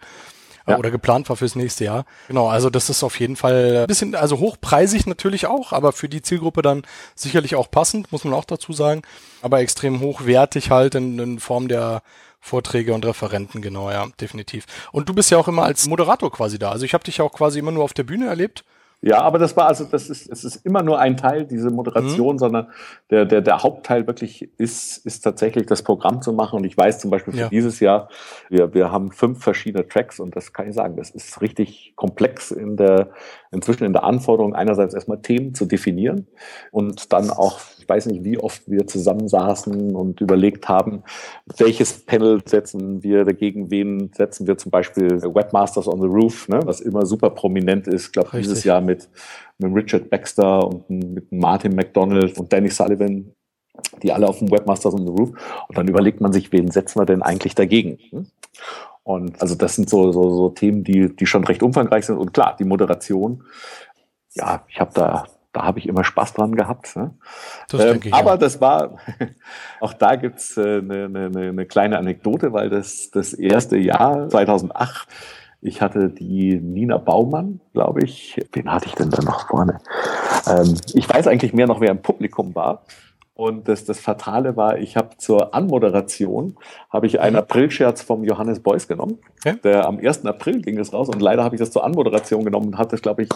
Ja. Oder geplant war fürs nächste Jahr. Genau, also das ist auf jeden Fall ein bisschen, also hochpreisig natürlich auch, aber für die Zielgruppe dann sicherlich auch passend, muss man auch dazu sagen. Aber extrem hochwertig halt in Form der Vorträge und Referenten, genau, ja, definitiv. Und du bist ja auch immer als Moderator quasi da. Also ich habe dich ja auch quasi immer nur auf der Bühne erlebt. Ja, aber das war, also es ist immer nur ein Teil, diese Moderation, sondern der Hauptteil wirklich ist tatsächlich das Programm zu machen. Und ich weiß zum Beispiel für dieses Jahr, wir haben 5 verschiedene Tracks und das kann ich sagen, das ist richtig komplex inzwischen in der Anforderung, einerseits erstmal Themen zu definieren und dann auch, ich weiß nicht, wie oft wir zusammensaßen und überlegt haben, welches Panel setzen wir dagegen, wen setzen wir, zum Beispiel Webmasters on the Roof, ne, was immer super prominent ist, ich glaube dieses Jahr mit Richard Baxter und mit Martin McDonald und Danny Sullivan, die alle auf dem Webmasters on the Roof, und dann überlegt man sich, wen setzen wir denn eigentlich dagegen. Und also das sind so Themen, die schon recht umfangreich sind, und klar, die Moderation, ja, ich habe da habe ich immer Spaß dran gehabt. Ne? Das denke ich, aber das war, auch da gibt's eine kleine Anekdote, weil das erste Jahr, 2008, ich hatte die Nina Baumann, glaube ich. Wen hatte ich denn da noch vorne? Ich weiß eigentlich mehr noch, wer im Publikum war. Und das Fatale war, ich habe zur Anmoderation einen Aprilscherz vom Johannes Beuys genommen. Okay. Der, am 1. April ging das raus, und leider habe ich das zur Anmoderation genommen und hatte, glaube ich,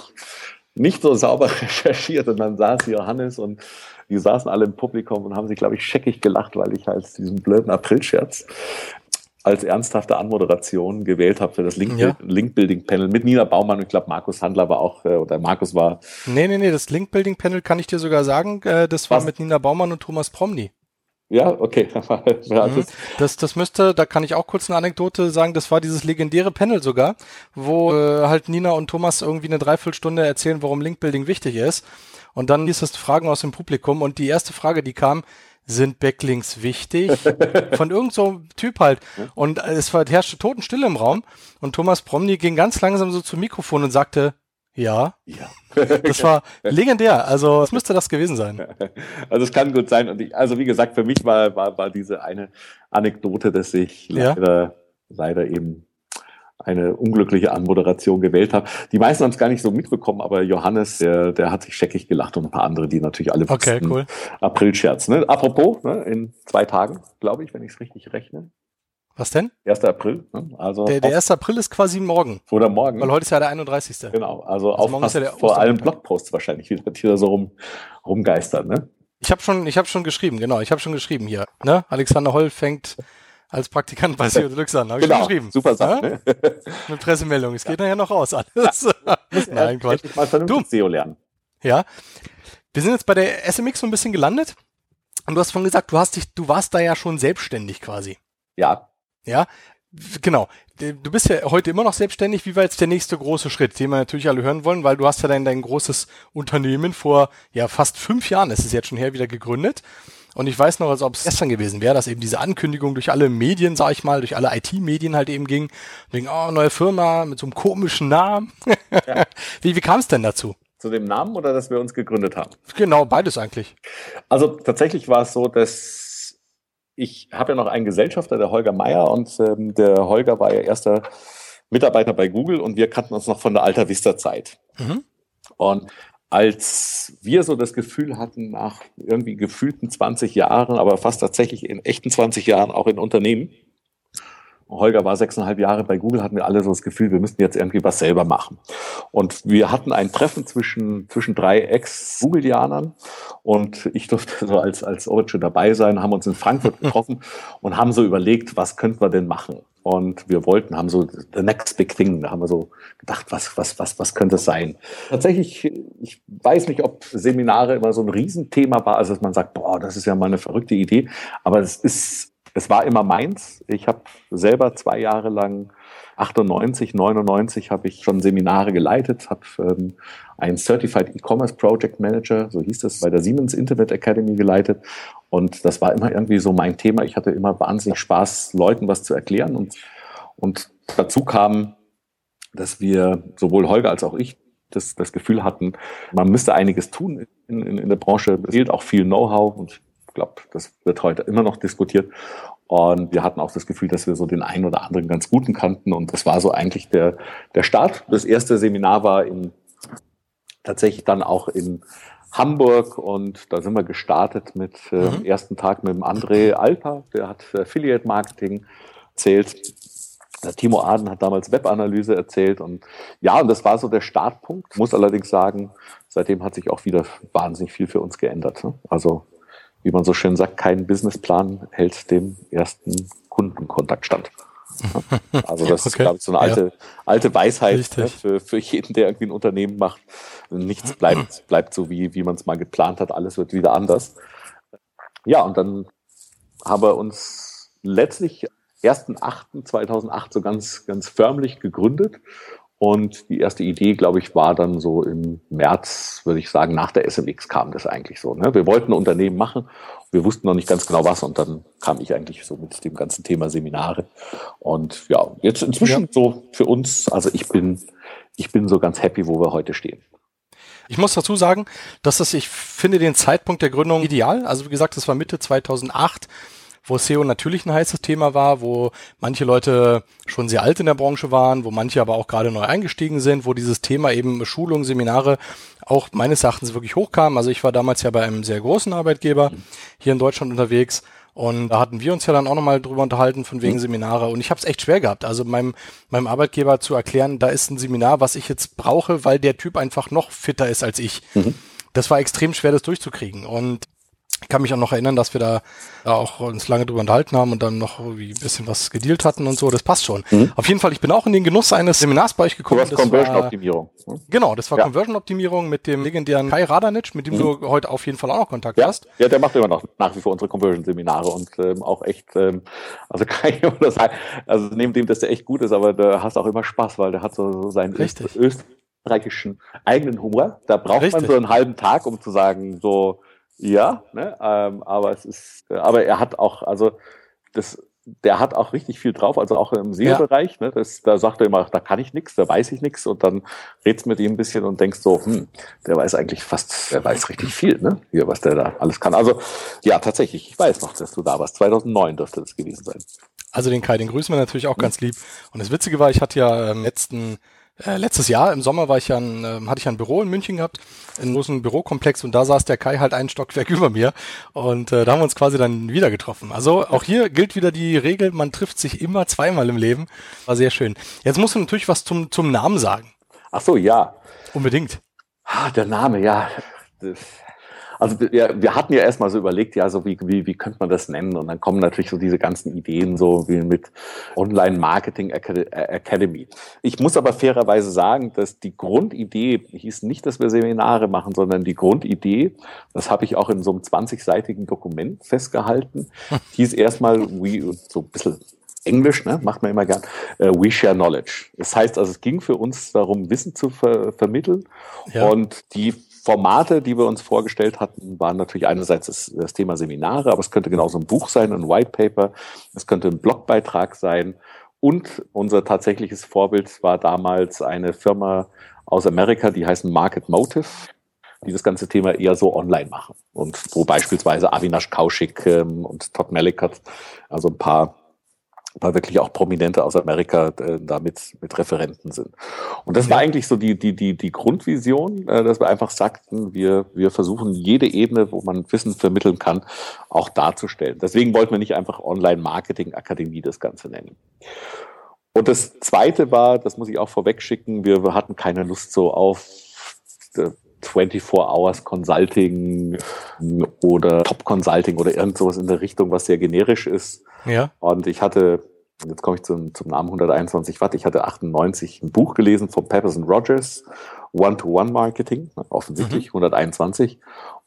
nicht so sauber recherchiert, und dann saß Johannes und die saßen alle im Publikum und haben sich, glaube ich, scheckig gelacht, weil ich halt diesen blöden Aprilscherz als ernsthafte Anmoderation gewählt habe für das Link-Building-Panel mit Nina Baumann, und ich glaube, Markus Tandler war auch, oder Markus war... Nee, das Link-Building-Panel kann ich dir sogar sagen, das war mit Nina Baumann und Thomas Promny. Ja, okay. Das müsste, da kann ich auch kurz eine Anekdote sagen, das war dieses legendäre Panel sogar, wo halt Nina und Thomas irgendwie eine Dreiviertelstunde erzählen, warum Linkbuilding wichtig ist. Und dann hieß es Fragen aus dem Publikum, und die erste Frage, die kam, sind Backlinks wichtig? Von irgend so einem Typ halt. Und es herrschte Totenstille im Raum, und Thomas Promny ging ganz langsam so zum Mikrofon und sagte, ja. Das war legendär. Also es müsste das gewesen sein. Also es kann gut sein. Und also wie gesagt, für mich war diese eine Anekdote, dass ich leider eben eine unglückliche Anmoderation gewählt habe. Die meisten haben es gar nicht so mitbekommen, aber Johannes, der hat sich scheckig gelacht, und ein paar andere, die natürlich alle wussten. Okay, cool. Aprilscherz. Ne? Apropos, ne? In 2 Tagen, glaube ich, wenn ich es richtig rechne. Was denn? 1. April. Ne? Also der 1. April ist quasi morgen. Oder morgen. Weil heute ist ja der 31. Genau, also aufpasst, vor allem Blogposts wahrscheinlich, die da so rumgeistern. Ne? Ich hab schon geschrieben, genau. Ich habe schon geschrieben hier. Ne? Alexander Holl fängt als Praktikant bei SEOs Finest an. Habe ich schon geschrieben. Super Sache. Ja? Ne? Mit Pressemeldung. Es geht nachher noch raus alles. Ja. Nein, Quatsch. Ich mal vernünftig SEO lernen. Ja. Wir sind jetzt bei der SMX so ein bisschen gelandet. Und du hast vorhin gesagt, du warst da ja schon selbstständig quasi. Ja. Ja, genau. Du bist ja heute immer noch selbstständig. Wie war jetzt der nächste große Schritt, den wir natürlich alle hören wollen, weil du hast ja dein großes Unternehmen vor fast 5 Jahren, ist es jetzt schon her, wieder gegründet. Und ich weiß noch, als ob es gestern gewesen wäre, dass eben diese Ankündigung durch alle Medien, sag ich mal, durch alle IT-Medien halt eben ging. Wegen, neue Firma mit so einem komischen Namen. Ja. Wie kam es denn dazu? Zu dem Namen oder dass wir uns gegründet haben? Genau, beides eigentlich. Also tatsächlich war es so, dass ich habe ja noch einen Gesellschafter, der Holger Meyer, und der Holger war ja erster Mitarbeiter bei Google, und wir kannten uns noch von der AltaVista-Zeit. Mhm. Und als wir so das Gefühl hatten, nach irgendwie gefühlten 20 Jahren, aber fast tatsächlich in echten 20 Jahren auch in Unternehmen, Holger war 6,5 Jahre bei Google, hatten wir alle so das Gefühl, wir müssten jetzt irgendwie was selber machen. Und wir hatten ein Treffen zwischen 3 Ex-Googleianern, und ich durfte so als Overture dabei sein, haben uns in Frankfurt getroffen und haben so überlegt, was könnten wir denn machen? Und wir haben so the next big thing, da haben wir so gedacht, was könnte es sein? Tatsächlich, ich weiß nicht, ob Seminare immer so ein Riesenthema war, also dass man sagt, boah, das ist ja mal eine verrückte Idee, aber es war immer meins. Ich habe selber 2 Jahre lang, 98, 99, habe ich schon Seminare geleitet, habe ein Certified E-Commerce Project Manager, so hieß das, bei der Siemens Internet Academy geleitet. Und das war immer irgendwie so mein Thema. Ich hatte immer wahnsinnig Spaß, Leuten was zu erklären. Und dazu kam, dass wir, sowohl Holger als auch ich, das Gefühl hatten, man müsste einiges tun in der Branche. Es fehlt auch viel Know-how und ich glaube, das wird heute immer noch diskutiert. Und wir hatten auch das Gefühl, dass wir so den einen oder anderen ganz guten kannten. Und das war so eigentlich der Start. Das erste Seminar war tatsächlich dann auch in Hamburg und da sind wir gestartet mit am ersten Tag mit dem André Alper, der hat Affiliate-Marketing erzählt. Der Timo Aden hat damals Webanalyse erzählt und ja, und das war so der Startpunkt. Ich muss allerdings sagen, seitdem hat sich auch wieder wahnsinnig viel für uns geändert. Ne? Also wie man so schön sagt, kein Businessplan hält dem ersten Kundenkontakt stand. Also das ist, glaube ich, so eine alte Weisheit, ne, für jeden, der irgendwie ein Unternehmen macht. Nichts bleibt so, wie man es mal geplant hat. Alles wird wieder anders. Ja, und dann haben wir uns letztlich 1.8.2008 so ganz, ganz förmlich gegründet. Und die erste Idee, glaube ich, war dann so im März, würde ich sagen, nach der SMX kam das eigentlich so. Ne? Wir wollten ein Unternehmen machen, wir wussten noch nicht ganz genau was und dann kam ich eigentlich so mit dem ganzen Thema Seminare. Und ja, jetzt inzwischen so für uns, also ich bin so ganz happy, wo wir heute stehen. Ich muss dazu sagen, ich finde den Zeitpunkt der Gründung ideal. Also wie gesagt, das war Mitte 2008. Wo SEO natürlich ein heißes Thema war, wo manche Leute schon sehr alt in der Branche waren, wo manche aber auch gerade neu eingestiegen sind, wo dieses Thema eben Schulungen, Seminare auch meines Erachtens wirklich hochkam. Also ich war damals ja bei einem sehr großen Arbeitgeber hier in Deutschland unterwegs und da hatten wir uns ja dann auch nochmal drüber unterhalten von wegen Seminare und ich habe es echt schwer gehabt, also meinem Arbeitgeber zu erklären, da ist ein Seminar, was ich jetzt brauche, weil der Typ einfach noch fitter ist als ich. Mhm. Das war extrem schwer, das durchzukriegen und ich kann mich auch noch erinnern, dass wir da auch uns lange drüber unterhalten haben und dann noch irgendwie ein bisschen was gedealt hatten und so. Das passt schon. Mhm. Auf jeden Fall, ich bin auch in den Genuss eines Seminars bei euch gekommen. Das war Conversion-Optimierung. Genau, das war Conversion-Optimierung mit dem legendären Kai Radanitsch, mit dem du heute auf jeden Fall auch noch Kontakt hast. Ja, der macht immer noch nach wie vor unsere Conversion-Seminare und auch echt, also Kai, also neben dem, dass der echt gut ist, aber da hast du auch immer Spaß, weil der hat so seinen österreichischen eigenen Humor. Da braucht man so einen halben Tag, um zu sagen, so... Ja, ne, aber er hat auch, der hat auch richtig viel drauf, also auch im SEO-Bereich, ne, da sagt er immer, da kann ich nichts, da weiß ich nichts und dann redst mit ihm ein bisschen und denkst so, der weiß eigentlich der weiß richtig viel, ne, hier, was der da alles kann. Also, ja, tatsächlich, ich weiß noch, dass du da warst, 2009 dürfte das gewesen sein. Also den Kai, den grüßen wir natürlich auch ganz lieb und das Witzige war, ich hatte ja letztes Jahr im Sommer hatte ich ein Büro in München gehabt, einen großen Bürokomplex und da saß der Kai halt ein Stockwerk über mir und da haben wir uns quasi dann wieder getroffen. Also auch hier gilt wieder die Regel, man trifft sich immer zweimal im Leben. War sehr schön. Jetzt musst du natürlich was zum Namen sagen. Ach so, ja. Unbedingt. Der Name, ja. Also wir hatten ja erstmal so überlegt, ja, so wie könnte man das nennen? Und dann kommen natürlich so diese ganzen Ideen so wie mit Online-Marketing Academy. Ich muss aber fairerweise sagen, dass die Grundidee hieß nicht, dass wir Seminare machen, sondern die Grundidee, das habe ich auch in so einem 20-seitigen Dokument festgehalten, hieß erstmal so ein bisschen Englisch, ne, macht man immer gern, we share knowledge. Das heißt also, es ging für uns darum, Wissen zu vermitteln und die Formate, die wir uns vorgestellt hatten, waren natürlich einerseits das Thema Seminare, aber es könnte genauso ein Buch sein, ein White Paper, es könnte ein Blogbeitrag sein und unser tatsächliches Vorbild war damals eine Firma aus Amerika, die heißt Market Motive, die das ganze Thema eher so online machen und wo beispielsweise Avinash Kaushik und Todd Malikat, also ein paar wirklich auch Prominente aus Amerika da mit Referenten sind. Und das war eigentlich so die Grundvision, dass wir einfach sagten, wir versuchen jede Ebene, wo man Wissen vermitteln kann, auch darzustellen. Deswegen wollten wir nicht einfach Online-Marketing-Akademie das Ganze nennen. Und das Zweite war, das muss ich auch vorweg schicken, wir hatten keine Lust so auf 24 Hours Consulting oder Top Consulting oder irgend sowas in der Richtung, was sehr generisch ist. Ja. Und ich hatte, jetzt komme ich zum Namen 121 Watt, ich hatte 98 ein Buch gelesen von Peppers & Rogers, One-to-One Marketing, offensichtlich 121.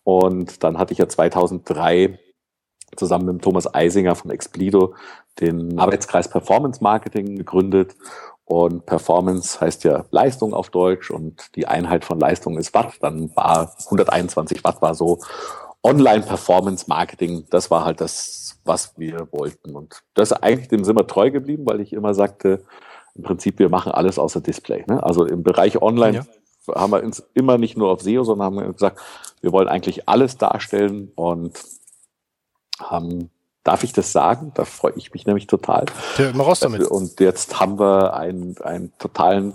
Und dann hatte ich ja 2003 zusammen mit Thomas Eisinger von Explido den Arbeitskreis Performance Marketing gegründet. Und Performance heißt ja Leistung auf Deutsch und die Einheit von Leistung ist Watt. Dann war 121 Watt war so Online-Performance-Marketing. Das war halt das, was wir wollten. Und das eigentlich dem sind wir treu geblieben, weil ich immer sagte, im Prinzip, wir machen alles außer Display. Ne? Also im Bereich Online haben wir uns immer nicht nur auf SEO, sondern haben gesagt, wir wollen eigentlich alles darstellen und haben, darf ich das sagen? Da freue ich mich nämlich total. Ja, immer raus damit. Und jetzt haben wir einen totalen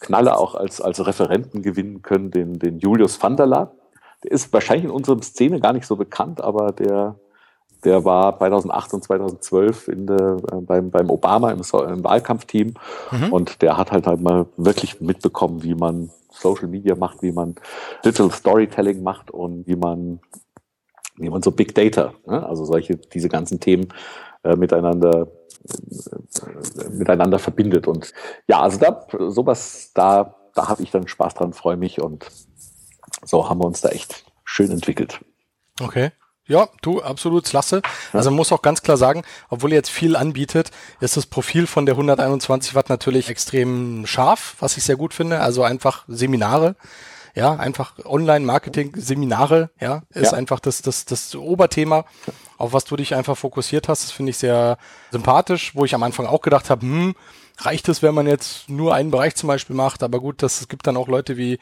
Knaller auch als Referenten gewinnen können, den Julius Vandala. Der ist wahrscheinlich in unserer Szene gar nicht so bekannt, aber der war 2008 und 2012 beim Obama im Wahlkampfteam. Mhm. Und der hat halt mal wirklich mitbekommen, wie man Social Media macht, wie man Digital Storytelling macht und wie man so Big Data, ne? Also diese ganzen Themen miteinander verbindet. Und ja, also da habe ich dann Spaß dran, freue mich, und so haben wir uns da echt schön entwickelt. Okay. Ja, du, absolut klasse. Also man muss auch ganz klar sagen, obwohl ihr jetzt viel anbietet, ist das Profil von der 121 Watt natürlich extrem scharf, was ich sehr gut finde. Also einfach Seminare, ja, einfach Online-Marketing-Seminare, ja, ist einfach das Oberthema, auf was du dich einfach fokussiert hast. Das finde ich sehr sympathisch, wo ich am Anfang auch gedacht habe, reicht es, wenn man jetzt nur einen Bereich zum Beispiel macht, aber gut, es gibt dann auch Leute wie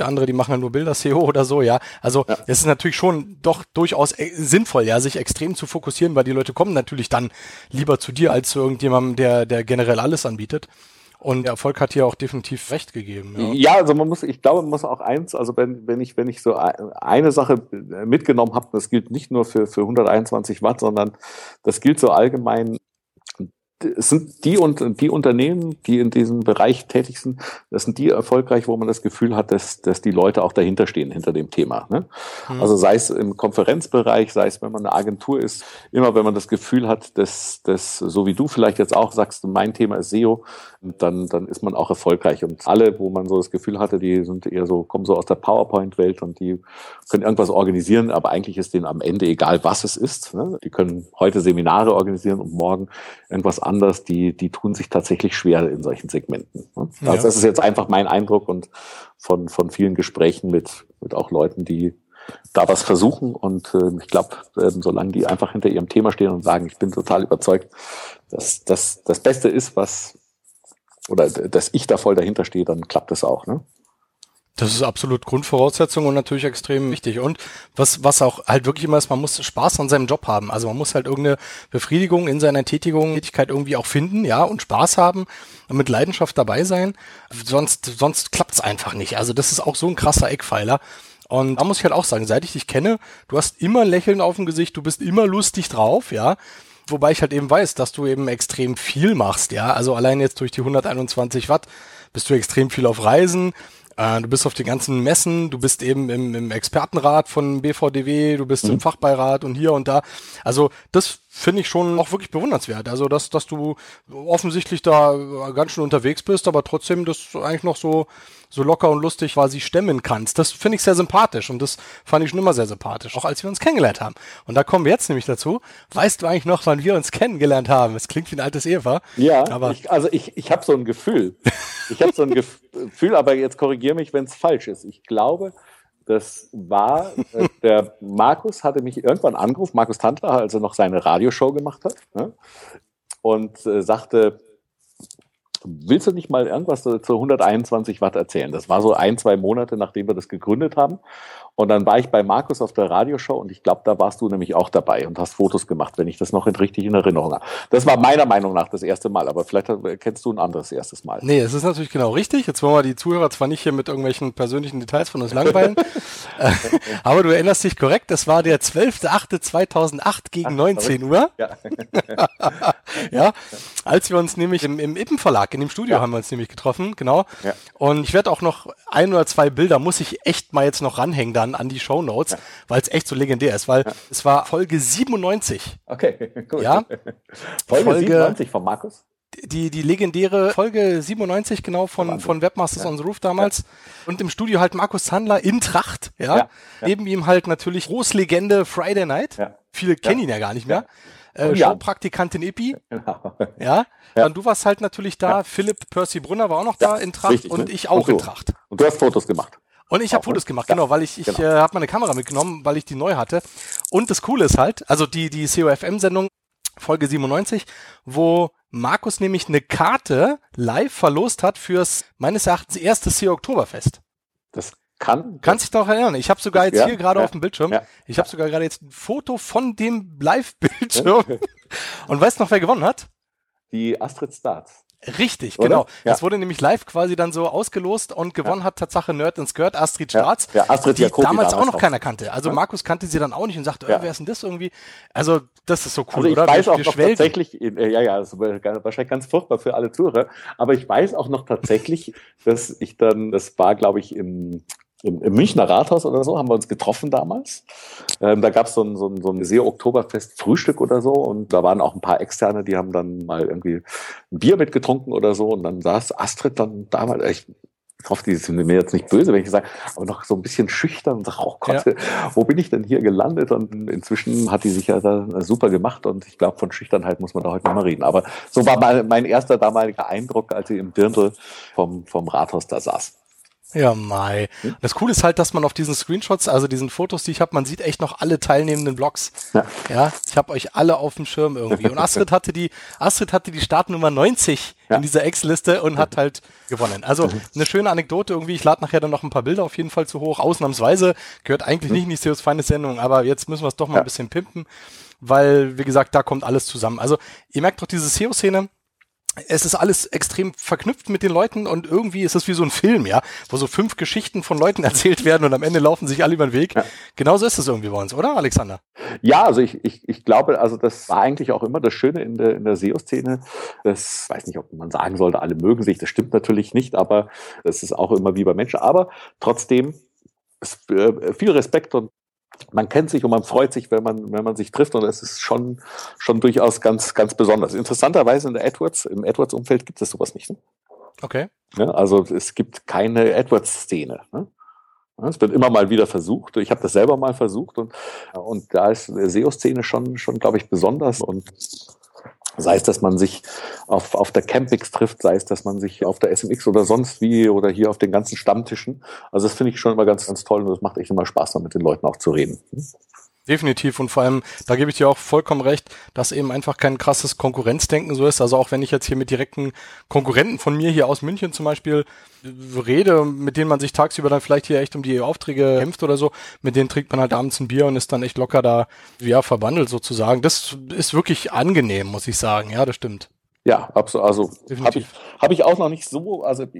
andere, die machen dann nur Bilder-SEO oder so, ja. Also es ist natürlich schon doch durchaus sinnvoll, ja, sich extrem zu fokussieren, weil die Leute kommen natürlich dann lieber zu dir als zu irgendjemandem, der generell alles anbietet. Und der Erfolg hat hier auch definitiv recht gegeben. Ja, also man muss auch eins, also wenn ich so eine Sache mitgenommen habe, das gilt nicht nur für 121 Watt, sondern das gilt so allgemein. Es sind die Unternehmen, die in diesem Bereich tätig sind, das sind die erfolgreich, wo man das Gefühl hat, dass die Leute auch dahinter stehen, hinter dem Thema. Ne? Mhm. Also sei es im Konferenzbereich, sei es, wenn man eine Agentur ist, immer wenn man das Gefühl hat, dass so wie du vielleicht jetzt auch sagst, mein Thema ist SEO, dann ist man auch erfolgreich. Und alle, wo man so das Gefühl hatte, die sind eher so, kommen so aus der PowerPoint-Welt und die können irgendwas organisieren, aber eigentlich ist denen am Ende egal, was es ist. Ne? Die können heute Seminare organisieren und morgen irgendwas anders, die tun sich tatsächlich schwer in solchen Segmenten. Also das ist jetzt einfach mein Eindruck und von vielen Gesprächen mit auch Leuten, die da was versuchen, und ich glaube, solange die einfach hinter ihrem Thema stehen und sagen, ich bin total überzeugt, dass das das Beste ist, dass ich da voll dahinter stehe, dann klappt das auch, ne? Das ist absolut Grundvoraussetzung und natürlich extrem wichtig. Und was auch halt wirklich immer ist, man muss Spaß an seinem Job haben. Also man muss halt irgendeine Befriedigung in seiner Tätigkeit irgendwie auch finden, ja, und Spaß haben und mit Leidenschaft dabei sein. Sonst klappt's einfach nicht. Also das ist auch so ein krasser Eckpfeiler. Und da muss ich halt auch sagen, seit ich dich kenne, du hast immer ein Lächeln auf dem Gesicht, du bist immer lustig drauf, ja. Wobei ich halt eben weiß, dass du eben extrem viel machst, ja. Also allein jetzt durch die 121 Watt bist du extrem viel auf Reisen. Du bist auf den ganzen Messen, du bist eben im Expertenrat von BVDW, du bist im Fachbeirat und hier und da. Also das finde ich schon auch wirklich bewundernswert. Also dass du offensichtlich da ganz schön unterwegs bist, aber trotzdem das eigentlich noch so locker und lustig quasi stemmen kannst. Das finde ich sehr sympathisch und das fand ich schon immer sehr sympathisch, auch als wir uns kennengelernt haben. Und da kommen wir jetzt nämlich dazu. Weißt du eigentlich noch, wann wir uns kennengelernt haben? Es klingt wie ein altes Ehepaar. Ja, aber ich habe so ein Gefühl. Ich habe so ein Gefühl, aber jetzt korrigiere mich, wenn es falsch ist. Ich glaube, das war, der Markus hatte mich irgendwann angerufen, Markus Tandler, als er noch seine Radioshow gemacht hat, ne? Und sagte, willst du nicht mal irgendwas zu 121 Watt erzählen? Das war so 1-2 Monate, nachdem wir das gegründet haben. Und dann war ich bei Markus auf der Radioshow und ich glaube, da warst du nämlich auch dabei und hast Fotos gemacht, wenn ich das noch richtig in Erinnerung habe. Das war meiner Meinung nach das erste Mal, aber vielleicht kennst du ein anderes erstes Mal. Nee, es ist natürlich genau richtig. Jetzt wollen wir die Zuhörer zwar nicht hier mit irgendwelchen persönlichen Details von uns langweilen, aber du erinnerst dich korrekt, das war der 12.08.2008 gegen 19 Uhr. Ja. Ja, als wir uns nämlich im Ippen Verlag, in dem Studio haben wir uns nämlich getroffen, genau. Ja. Und ich werde auch noch 1 oder 2 Bilder, muss ich echt mal jetzt noch ranhängen dann an die Shownotes, weil es echt so legendär ist, weil es war Folge 97. Okay, gut. Ja? Folge 97 von Markus? Die legendäre Folge 97, genau, von Webmasters on the Roof damals. Ja. Und im Studio halt Markus Tandler in Tracht, ja. Neben ihm halt natürlich Großlegende Friday Night. Ja. Viele kennen ihn ja gar nicht mehr. Showpraktikantin Ippi. Genau. Ja. Und du warst halt natürlich da. Ja. Philipp Percy Brunner war auch noch da in Tracht, richtig, und ich auch in Tracht. Und du hast Fotos gemacht. Und ich habe Fotos gemacht, genau, weil ich habe meine Kamera mitgenommen, weil ich die neu hatte. Und das Coole ist halt, also die COFM-Sendung, Folge 97, wo Markus nämlich eine Karte live verlost hat fürs, meines Erachtens, erste SEO-Oktoberfest. Das kann. Kannst dich doch erinnern. Ich habe sogar jetzt hier gerade auf dem Bildschirm. Ja. Ich habe sogar gerade jetzt ein Foto von dem Live-Bildschirm. Und weißt du noch, wer gewonnen hat? Die Astrid Starz. Richtig, oder? Genau. Ja. Das wurde nämlich live quasi dann so ausgelost und gewonnen hat Tatsache Nerd and Skirt, Astrid Starz, die damals auch noch keiner kannte. Also Markus kannte sie dann auch nicht und sagte, wer ist denn das irgendwie? Also das ist so cool, also ich weiß auch noch tatsächlich, das ist wahrscheinlich ganz furchtbar für alle Zuhörer, aber ich weiß auch noch tatsächlich, dass ich dann, das war glaube ich im Münchner Rathaus oder so, haben wir uns getroffen damals. Da gab so ein SEO-Oktoberfest-Frühstück oder so und da waren auch ein paar Externe, die haben dann mal irgendwie ein Bier mitgetrunken oder so und dann saß Astrid dann damals, ich hoffe, die sind mir jetzt nicht böse, wenn ich sage, aber noch so ein bisschen schüchtern und sage, oh Gott, wo bin ich denn hier gelandet? Und inzwischen hat die sich ja da super gemacht und ich glaube, von Schüchternheit muss man da heute nochmal reden. Aber so war mein erster damaliger Eindruck, als sie im Dirndl vom Rathaus da saß. Ja, Mai. Das Coole ist halt, dass man auf diesen Screenshots, also diesen Fotos, die ich habe, man sieht echt noch alle teilnehmenden Blogs. Ja, ich habe euch alle auf dem Schirm irgendwie. Und Astrid hatte die Startnummer 90 in dieser Ex-Liste und hat halt gewonnen. Also eine schöne Anekdote irgendwie. Ich lade nachher dann noch ein paar Bilder auf jeden Fall zu hoch. Ausnahmsweise gehört eigentlich nicht in die SEOs Finest Sendung, aber jetzt müssen wir es doch mal ein bisschen pimpen, weil, wie gesagt, da kommt alles zusammen. Also ihr merkt doch diese SEO-Szene. Es ist alles extrem verknüpft mit den Leuten und irgendwie ist es wie so ein Film, ja, wo so 5 Geschichten von Leuten erzählt werden und am Ende laufen sich alle über den Weg. Ja. Genauso ist es irgendwie bei uns, oder, Alexander? Ja, also ich glaube, also das war eigentlich auch immer das Schöne in der SEO-Szene. Das weiß nicht, ob man sagen sollte, alle mögen sich, das stimmt natürlich nicht, aber das ist auch immer wie bei Menschen. Aber trotzdem viel Respekt und man kennt sich und man freut sich, wenn man sich trifft und es ist schon durchaus ganz, ganz besonders. Interessanterweise im AdWords-Umfeld gibt es sowas nicht. Ne? Okay. Ja, also es gibt keine AdWords-Szene. Ne? Es wird immer mal wieder versucht. Ich habe das selber mal versucht und da ist die SEO-Szene schon glaube ich, besonders und sei es, dass man sich auf der Campix trifft, sei es, dass man sich auf der SMX oder sonst wie oder hier auf den ganzen Stammtischen. Also das finde ich schon immer ganz, ganz toll und das macht echt immer Spaß, dann mit den Leuten auch zu reden. Definitiv und vor allem, da gebe ich dir auch vollkommen recht, dass eben einfach kein krasses Konkurrenzdenken so ist. Also auch wenn ich jetzt hier mit direkten Konkurrenten von mir hier aus München zum Beispiel rede, mit denen man sich tagsüber dann vielleicht hier echt um die Aufträge kämpft oder so, mit denen trinkt man halt abends ein Bier und ist dann echt locker da, ja, verbandelt sozusagen. Das ist wirklich angenehm, muss ich sagen. Ja, das stimmt. Ja, absolut. Also habe ich auch noch nicht so, also ich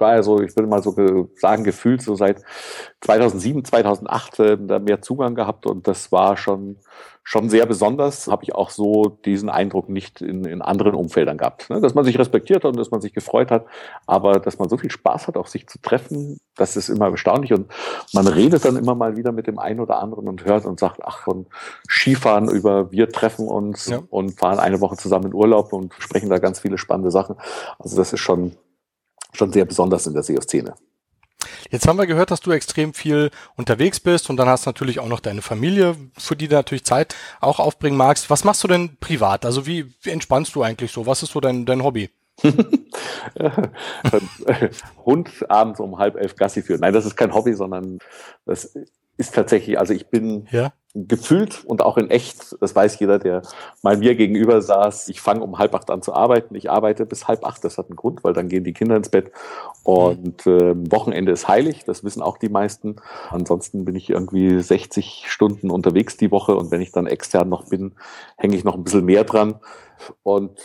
war ja so, ich würde mal so sagen, gefühlt so seit 2007, 2008 da mehr Zugang gehabt und das war schon sehr besonders, habe ich auch so diesen Eindruck nicht in anderen Umfeldern gehabt. Ne? Dass man sich respektiert hat und dass man sich gefreut hat, aber dass man so viel Spaß hat, auch sich zu treffen, das ist immer erstaunlich und man redet dann immer mal wieder mit dem einen oder anderen und hört und sagt, ach, von Skifahren über wir treffen uns und fahren eine Woche zusammen in Urlaub und sprechen da ganz viele spannende Sachen. Also das ist schon sehr besonders in der SEO-Szene. Jetzt haben wir gehört, dass du extrem viel unterwegs bist und dann hast du natürlich auch noch deine Familie, für die du natürlich Zeit auch aufbringen magst. Was machst du denn privat? Also wie entspannst du eigentlich so? Was ist so dein Hobby? Hund abends um 10:30 Gassi führen. Nein, das ist kein Hobby, sondern das ist tatsächlich, also ich bin gefühlt und auch in echt, das weiß jeder, der mal mir gegenüber saß, ich fange um 7:30 an zu arbeiten, ich arbeite bis 7:30, das hat einen Grund, weil dann gehen die Kinder ins Bett und Wochenende ist heilig, das wissen auch die meisten. Ansonsten bin ich irgendwie 60 Stunden unterwegs die Woche und wenn ich dann extern noch bin, hänge ich noch ein bisschen mehr dran und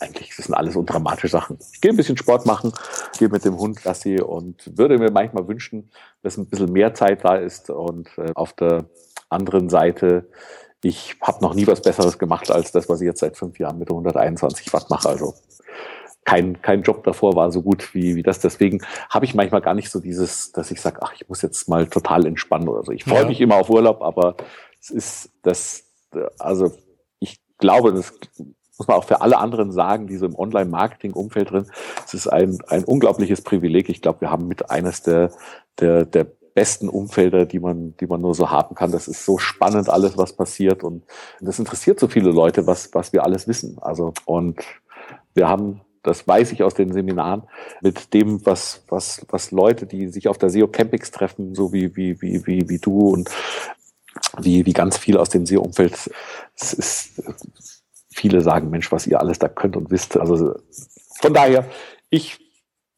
eigentlich das sind alles undramatische Sachen. Ich gehe ein bisschen Sport machen, gehe mit dem Hund Gassi und würde mir manchmal wünschen, dass ein bisschen mehr Zeit da ist und auf der anderen Seite, ich habe noch nie was Besseres gemacht als das, was ich jetzt seit 5 Jahren mit 121 Watt mache, also kein Job davor war so gut wie das. Deswegen habe ich manchmal gar nicht so dieses, dass ich sage, ach, ich muss jetzt mal total entspannen oder so. Ich freue mich immer auf Urlaub, aber es ist das, also ich glaube, das muss man auch für alle anderen sagen, die so im Online-Marketing-Umfeld drin, es ist ein unglaubliches Privileg. Ich glaube, wir haben mit eines der besten Umfelder, die man nur so haben kann. Das ist so spannend, alles, was passiert. Und das interessiert so viele Leute, was wir alles wissen. Also, und wir haben, das weiß ich aus den Seminaren, mit dem, was Leute, die sich auf der SEO Campix treffen, so wie du und wie ganz viel aus dem SEO-Umfeld, es ist, viele sagen, Mensch, was ihr alles da könnt und wisst. Also von daher, ich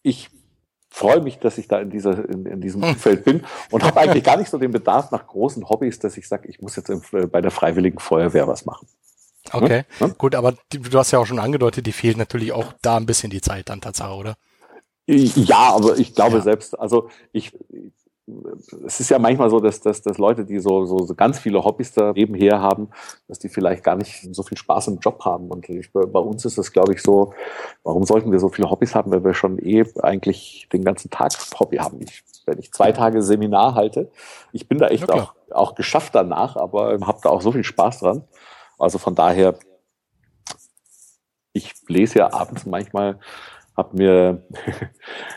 ich freue mich, dass ich da in diesem Umfeld bin und habe eigentlich gar nicht so den Bedarf nach großen Hobbys, dass ich sage, ich muss jetzt bei der Freiwilligen Feuerwehr was machen. Okay, gut, aber du hast ja auch schon angedeutet, die fehlt natürlich auch da ein bisschen die Zeit an Tatsache, oder? Ja, aber ich glaube selbst, also es ist ja manchmal so, dass Leute, die so ganz viele Hobbys da nebenher haben, dass die vielleicht gar nicht so viel Spaß im Job haben. Und bei uns ist das, glaube ich, so, warum sollten wir so viele Hobbys haben, wenn wir schon eigentlich den ganzen Tag Hobby haben? Wenn ich 2 Tage Seminar halte, ich bin da echt auch geschafft danach, aber habe da auch so viel Spaß dran. Also von daher, ich lese ja abends manchmal, hab mir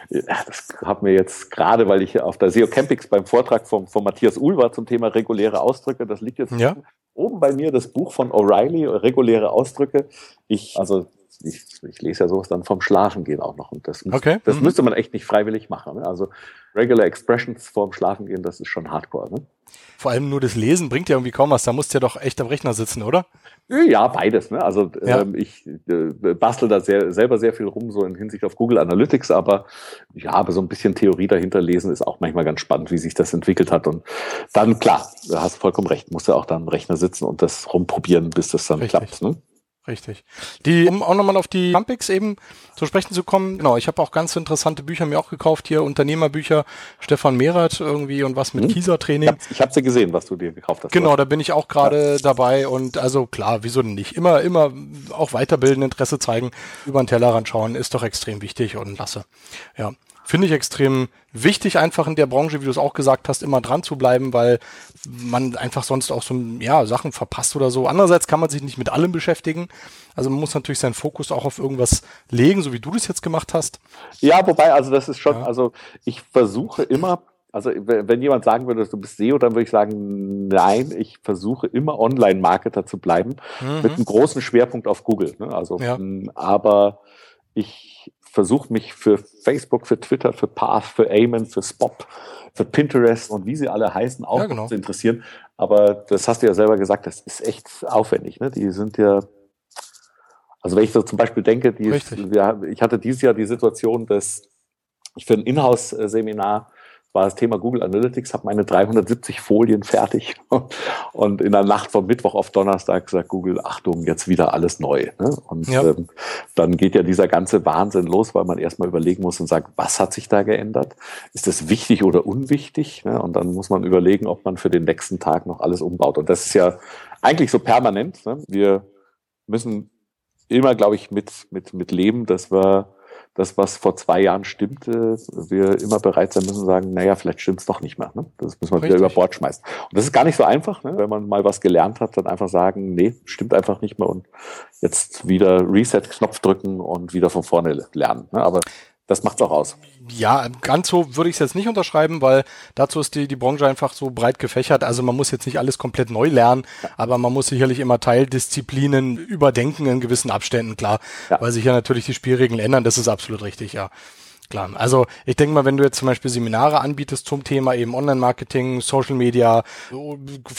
jetzt gerade, weil ich auf der SEO Campix beim Vortrag von Matthias Uhl war zum Thema reguläre Ausdrücke, das liegt jetzt oben bei mir, das Buch von O'Reilly, reguläre Ausdrücke. Ich lese ja sowas dann vom Schlafengehen auch noch. Und das müsste man echt nicht freiwillig machen. Ne? Also Regular Expressions vorm Schlafengehen, das ist schon hardcore. Ne? Vor allem nur das Lesen bringt ja irgendwie kaum was. Da musst du ja doch echt am Rechner sitzen, oder? Ja, beides. Ne? Also ich bastel da selber sehr viel rum, so in Hinsicht auf Google Analytics. Aber so ein bisschen Theorie dahinter lesen ist auch manchmal ganz spannend, wie sich das entwickelt hat. Und dann, klar, da hast du vollkommen recht, musst ja auch da am Rechner sitzen und das rumprobieren, bis das dann klappt. Ne? Richtig. Um auch nochmal auf die Campix eben zu sprechen zu kommen, genau, ich habe auch ganz interessante Bücher mir auch gekauft, hier Unternehmerbücher, Stefan Mehrath irgendwie und was mit Kieser-Training. Ich habe es ja gesehen, was du dir gekauft hast. Genau, da bin ich auch gerade dabei und also klar, wieso denn nicht? Immer auch weiterbilden, Interesse zeigen, über den Tellerrand schauen, ist doch extrem wichtig und klasse. Ja. Finde ich extrem wichtig, einfach in der Branche, wie du es auch gesagt hast, immer dran zu bleiben, weil man einfach sonst auch so Sachen verpasst oder so. Andererseits kann man sich nicht mit allem beschäftigen. Also man muss natürlich seinen Fokus auch auf irgendwas legen, so wie du das jetzt gemacht hast. Ja, wobei, also das ist schon, also ich versuche immer, also wenn jemand sagen würde, du bist SEO, dann würde ich sagen, nein, ich versuche immer Online-Marketer zu bleiben, mit einem großen Schwerpunkt auf Google. Ne? Also, aber ich versuche mich für Facebook, für Twitter, für Path, für Amen, für Spot, für Pinterest und wie sie alle heißen, auch zu interessieren. Aber das hast du ja selber gesagt, das ist echt aufwendig. Ne? Die sind ja, also wenn ich so zum Beispiel denke, ich hatte dieses Jahr die Situation, dass ich für ein Inhouse-Seminar war das Thema Google Analytics, habe meine 370 Folien fertig und in der Nacht vom Mittwoch auf Donnerstag sagt Google, Achtung, jetzt wieder alles neu. Ne? Und dann geht ja dieser ganze Wahnsinn los, weil man erstmal überlegen muss und sagt, was hat sich da geändert? Ist das wichtig oder unwichtig? Ne? Und dann muss man überlegen, ob man für den nächsten Tag noch alles umbaut. Und das ist ja eigentlich so permanent. Ne? Wir müssen immer, glaube ich, mit leben, dass wir das, was vor 2 Jahren stimmte, wir immer bereit sein müssen, sagen, naja, vielleicht stimmt's doch nicht mehr. Ne? Das müssen wir wieder über Bord schmeißen. Und das ist gar nicht so einfach, ne? Wenn man mal was gelernt hat, dann einfach sagen, nee, stimmt einfach nicht mehr und jetzt wieder Reset-Knopf drücken und wieder von vorne lernen. Ne? Aber das macht's auch aus. Ja, ganz so würde ich es jetzt nicht unterschreiben, weil dazu ist die Branche einfach so breit gefächert. Also man muss jetzt nicht alles komplett neu lernen, aber man muss sicherlich immer Teildisziplinen überdenken in gewissen Abständen, klar. Ja. Weil sich ja natürlich die Spielregeln ändern, das ist absolut richtig, ja. Klar, also ich denke mal, wenn du jetzt zum Beispiel Seminare anbietest zum Thema eben Online-Marketing, Social Media,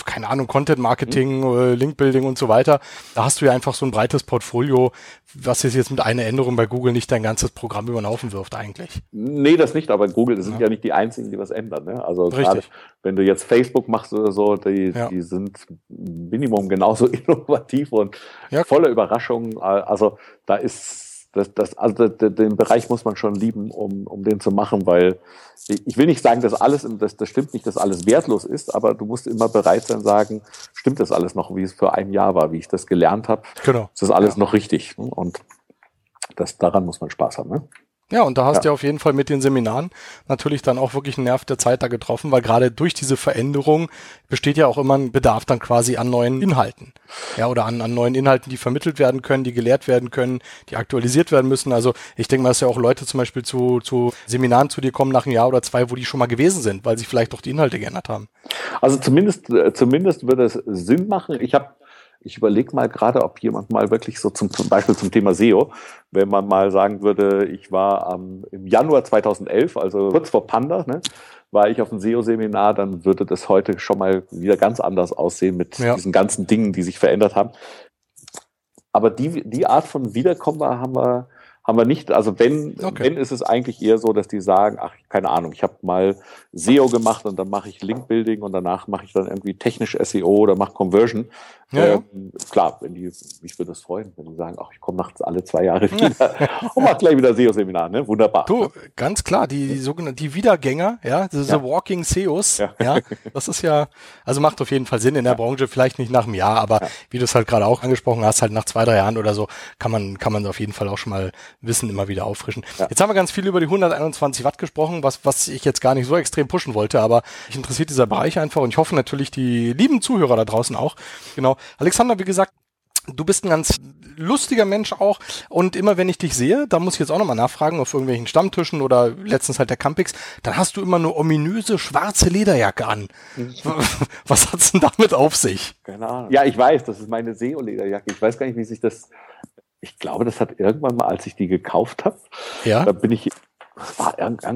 keine Ahnung, Content-Marketing, Link-Building und so weiter, da hast du ja einfach so ein breites Portfolio, was jetzt mit einer Änderung bei Google nicht dein ganzes Programm über den Haufen wirft eigentlich. Nee, das nicht, aber Google, das sind ja nicht die einzigen, die was ändern. Ne? Also gerade, wenn du jetzt Facebook machst oder so, die sind Minimum genauso innovativ und voller Überraschungen. Also da ist den Bereich muss man schon lieben, um den zu machen, weil ich will nicht sagen, dass alles, das stimmt nicht, dass alles wertlos ist, aber du musst immer bereit sein, sagen, stimmt das alles noch, wie es für ein Jahr war, wie ich das gelernt habe, ist das alles noch richtig, und daran muss man Spaß haben, ne? Ja, und da hast du ja auf jeden Fall mit den Seminaren natürlich dann auch wirklich einen Nerv der Zeit da getroffen, weil gerade durch diese Veränderung besteht ja auch immer ein Bedarf dann quasi an neuen Inhalten. Ja, oder an neuen Inhalten, die vermittelt werden können, die gelehrt werden können, die aktualisiert werden müssen. Also ich denke mal, dass ja auch Leute zum Beispiel zu Seminaren zu dir kommen nach einem Jahr oder 2, wo die schon mal gewesen sind, weil sie vielleicht auch die Inhalte geändert haben. Also zumindest würde es Sinn machen. Ich überlege mal gerade, ob jemand mal wirklich so zum Beispiel zum Thema SEO, wenn man mal sagen würde, ich war im Januar 2011, also kurz vor Panda, ne, war ich auf einem SEO-Seminar, dann würde das heute schon mal wieder ganz anders aussehen mit diesen ganzen Dingen, die sich verändert haben. Aber die Art von Wiederkommen haben wir haben wir nicht. Also wenn ist es eigentlich eher so, dass die sagen, ach, keine Ahnung, ich habe mal SEO gemacht und dann mache ich Link-Building und danach mache ich dann irgendwie technisch SEO oder mache Conversion. Ja. Klar, mich würde das freuen, wenn die sagen, ach, ich komme nachts alle 2 Jahre wieder und mache gleich wieder SEO-Seminar, ne? Wunderbar. Du, ne? Ganz klar, die sogenannten, die Wiedergänger, ja, diese Walking SEOs, ja, das ist ja, also macht auf jeden Fall Sinn in der Branche, vielleicht nicht nach einem Jahr, aber wie du es halt gerade auch angesprochen hast, halt nach 2, 3 Jahren oder so, kann man auf jeden Fall auch schon mal Wissen immer wieder auffrischen. Ja. Jetzt haben wir ganz viel über die 121 Watt gesprochen, was ich jetzt gar nicht so extrem pushen wollte, aber mich interessiert dieser Bereich einfach und ich hoffe natürlich die lieben Zuhörer da draußen auch. Genau. Alexander, wie gesagt, du bist ein ganz lustiger Mensch auch und immer wenn ich dich sehe, da muss ich jetzt auch nochmal nachfragen, auf irgendwelchen Stammtischen oder letztens halt der Campix, dann hast du immer eine ominöse schwarze Lederjacke an. Was hat's denn damit auf sich? Keine Ahnung. Ja, ich weiß, das ist meine SEO-Lederjacke. Ich weiß gar nicht, wie sich das... Ich glaube, das hat irgendwann mal, als ich die gekauft habe, da bin ich...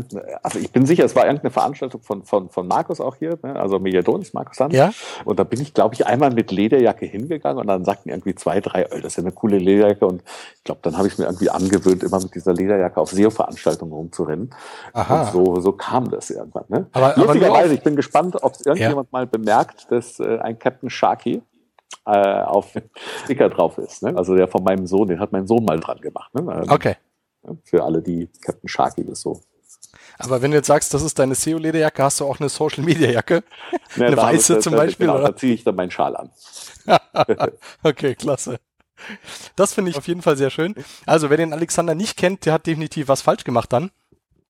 Also ich bin sicher, es war irgendeine Veranstaltung von Markus auch hier, ne? Also Mediadon ist Markus Tandler. Ja. Und da bin ich, glaube ich, einmal mit Lederjacke hingegangen und dann sagten irgendwie 2, 3, das ist ja eine coole Lederjacke und ich glaube, dann habe ich mir irgendwie angewöhnt, immer mit dieser Lederjacke auf SEO-Veranstaltungen rumzurennen. Aha. Und so kam das irgendwann. Ne? Lustigerweise, ich bin gespannt, ob es irgendjemand mal bemerkt, dass ein Captain Sharky auf Sticker drauf ist. Ne? Also der von meinem Sohn, den hat mein Sohn mal dran gemacht. Ne? Also, okay. Für alle, die Captain Sharky ist so. Aber wenn du jetzt sagst, das ist deine SEO-Lederjacke, hast du auch eine Social-Media-Jacke? Ne, eine weiße zum Beispiel? Genau, da ziehe ich dann meinen Schal an. Okay, klasse. Das finde ich auf jeden Fall sehr schön. Also, wer den Alexander nicht kennt, der hat definitiv was falsch gemacht dann.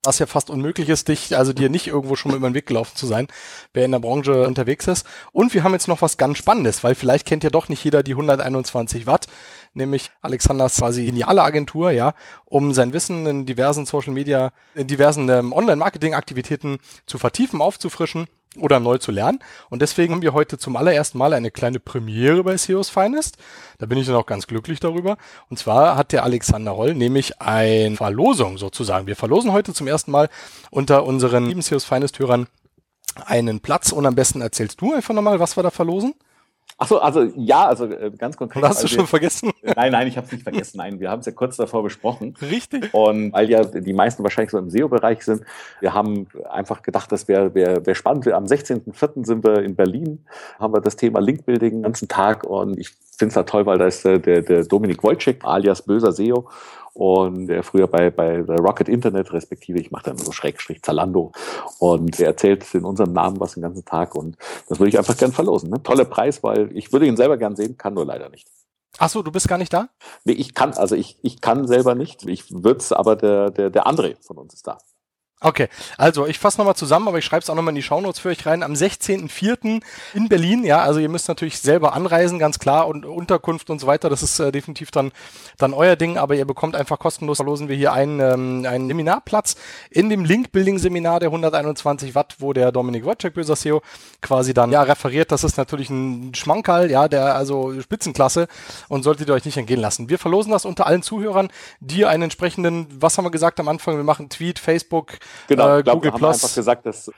Was ja fast unmöglich ist, dir nicht irgendwo schon mal über den Weg gelaufen zu sein, wer in der Branche unterwegs ist. Und wir haben jetzt noch was ganz Spannendes, weil vielleicht kennt ja doch nicht jeder die 121 Watt, nämlich Alexanders quasi geniale Agentur, ja, um sein Wissen in diversen Social Media, in diversen Online-Marketing-Aktivitäten zu vertiefen, aufzufrischen oder neu zu lernen. Und deswegen haben wir heute zum allerersten Mal eine kleine Premiere bei SEOs Finest. Da bin ich dann auch ganz glücklich darüber. Und zwar hat der Alexander Holl nämlich eine Verlosung sozusagen. Wir verlosen heute zum ersten Mal unter unseren lieben SEOs Finest-Hörern einen Platz. Und am besten erzählst du einfach nochmal, was wir da verlosen. Achso, also ganz konkret. Hast du schon vergessen? Nein, ich habe es nicht vergessen. Nein, wir haben es ja kurz davor besprochen. Richtig. Und weil ja die meisten wahrscheinlich so im SEO-Bereich sind, wir haben einfach gedacht, das wäre spannend. Am 16.04. sind wir in Berlin, haben wir das Thema Link-Building den ganzen Tag und ich finde es da toll, weil da ist der Dominik Wojcik, alias Böser SEO, und der früher bei Rocket Internet, respektive ich mache dann so Schrägstrich Zalando, und der erzählt in unserem Namen was den ganzen Tag und das würde ich einfach gern verlosen. Ne? Toller Preis, weil ich würde ihn selber gern sehen, kann nur leider nicht. Ach so, du bist gar nicht da? Nee, ich kann selber nicht. Ich würde es, aber der André von uns ist da. Okay, also ich fasse nochmal zusammen, aber ich schreibe es auch nochmal in die Shownotes für euch rein. Am 16.04. in Berlin, ja, also ihr müsst natürlich selber anreisen, ganz klar, und Unterkunft und so weiter, das ist definitiv dann euer Ding, aber ihr bekommt einfach kostenlos, verlosen wir hier einen Seminarplatz in dem Link-Building-Seminar der 121 Watt, wo der Dominik Wojcik, böser SEO, quasi dann referiert. Das ist natürlich ein Schmankerl, ja, also Spitzenklasse, und solltet ihr euch nicht entgehen lassen. Wir verlosen das unter allen Zuhörern, die einen entsprechenden, was haben wir gesagt am Anfang, wir machen Tweet, Facebook, genau, ich glaube, wir haben einfach gesagt, dass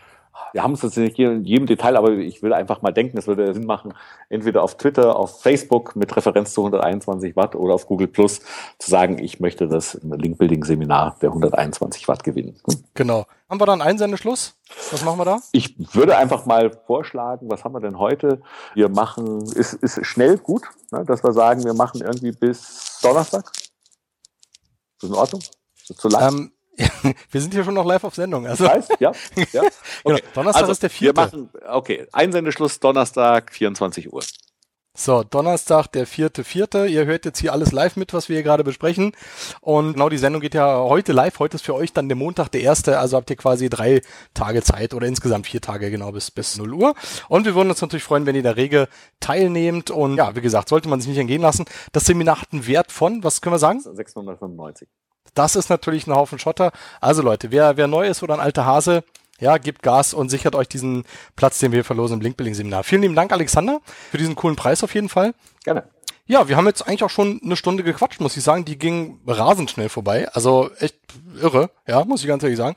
wir haben es jetzt nicht in jedem Detail, aber ich will einfach mal denken, es würde Sinn machen, entweder auf Twitter, auf Facebook mit Referenz zu 121 Watt oder auf Google Plus zu sagen, ich möchte das Link-Building-Seminar der 121 Watt gewinnen. Genau. Haben wir dann einen Sendeschluss? Was machen wir da? Ich würde einfach mal vorschlagen, was haben wir denn heute? Wir machen, ist schnell gut, ne, dass wir sagen, wir machen irgendwie bis Donnerstag. Ist das in Ordnung? Ist das zu lang? Wir sind hier schon noch live auf Sendung. Also. Das heißt, ja. Okay. Genau. Donnerstag ist der 4. Wir machen, Einsendeschluss Donnerstag, 24 Uhr. So, Donnerstag, der 4.4. Ihr hört jetzt hier alles live mit, was wir hier gerade besprechen. Und genau, die Sendung geht ja heute live. Heute ist für euch dann der Montag, der 1. Also habt ihr quasi 3 Tage Zeit oder insgesamt 4 Tage, genau, bis 0 Uhr. Und wir würden uns natürlich freuen, wenn ihr da rege teilnehmt. Und ja, wie gesagt, sollte man sich nicht entgehen lassen. Das Seminar hat einen Wert von, was können wir sagen? 695. Das ist natürlich ein Haufen Schotter. Also Leute, wer neu ist oder ein alter Hase, ja, gebt Gas und sichert euch diesen Platz, den wir verlosen im Link-Building-Seminar. Vielen lieben Dank, Alexander, für diesen coolen Preis auf jeden Fall. Gerne. Ja, wir haben jetzt eigentlich auch schon eine Stunde gequatscht, muss ich sagen. Die ging rasend schnell vorbei. Also echt irre, ja, muss ich ganz ehrlich sagen.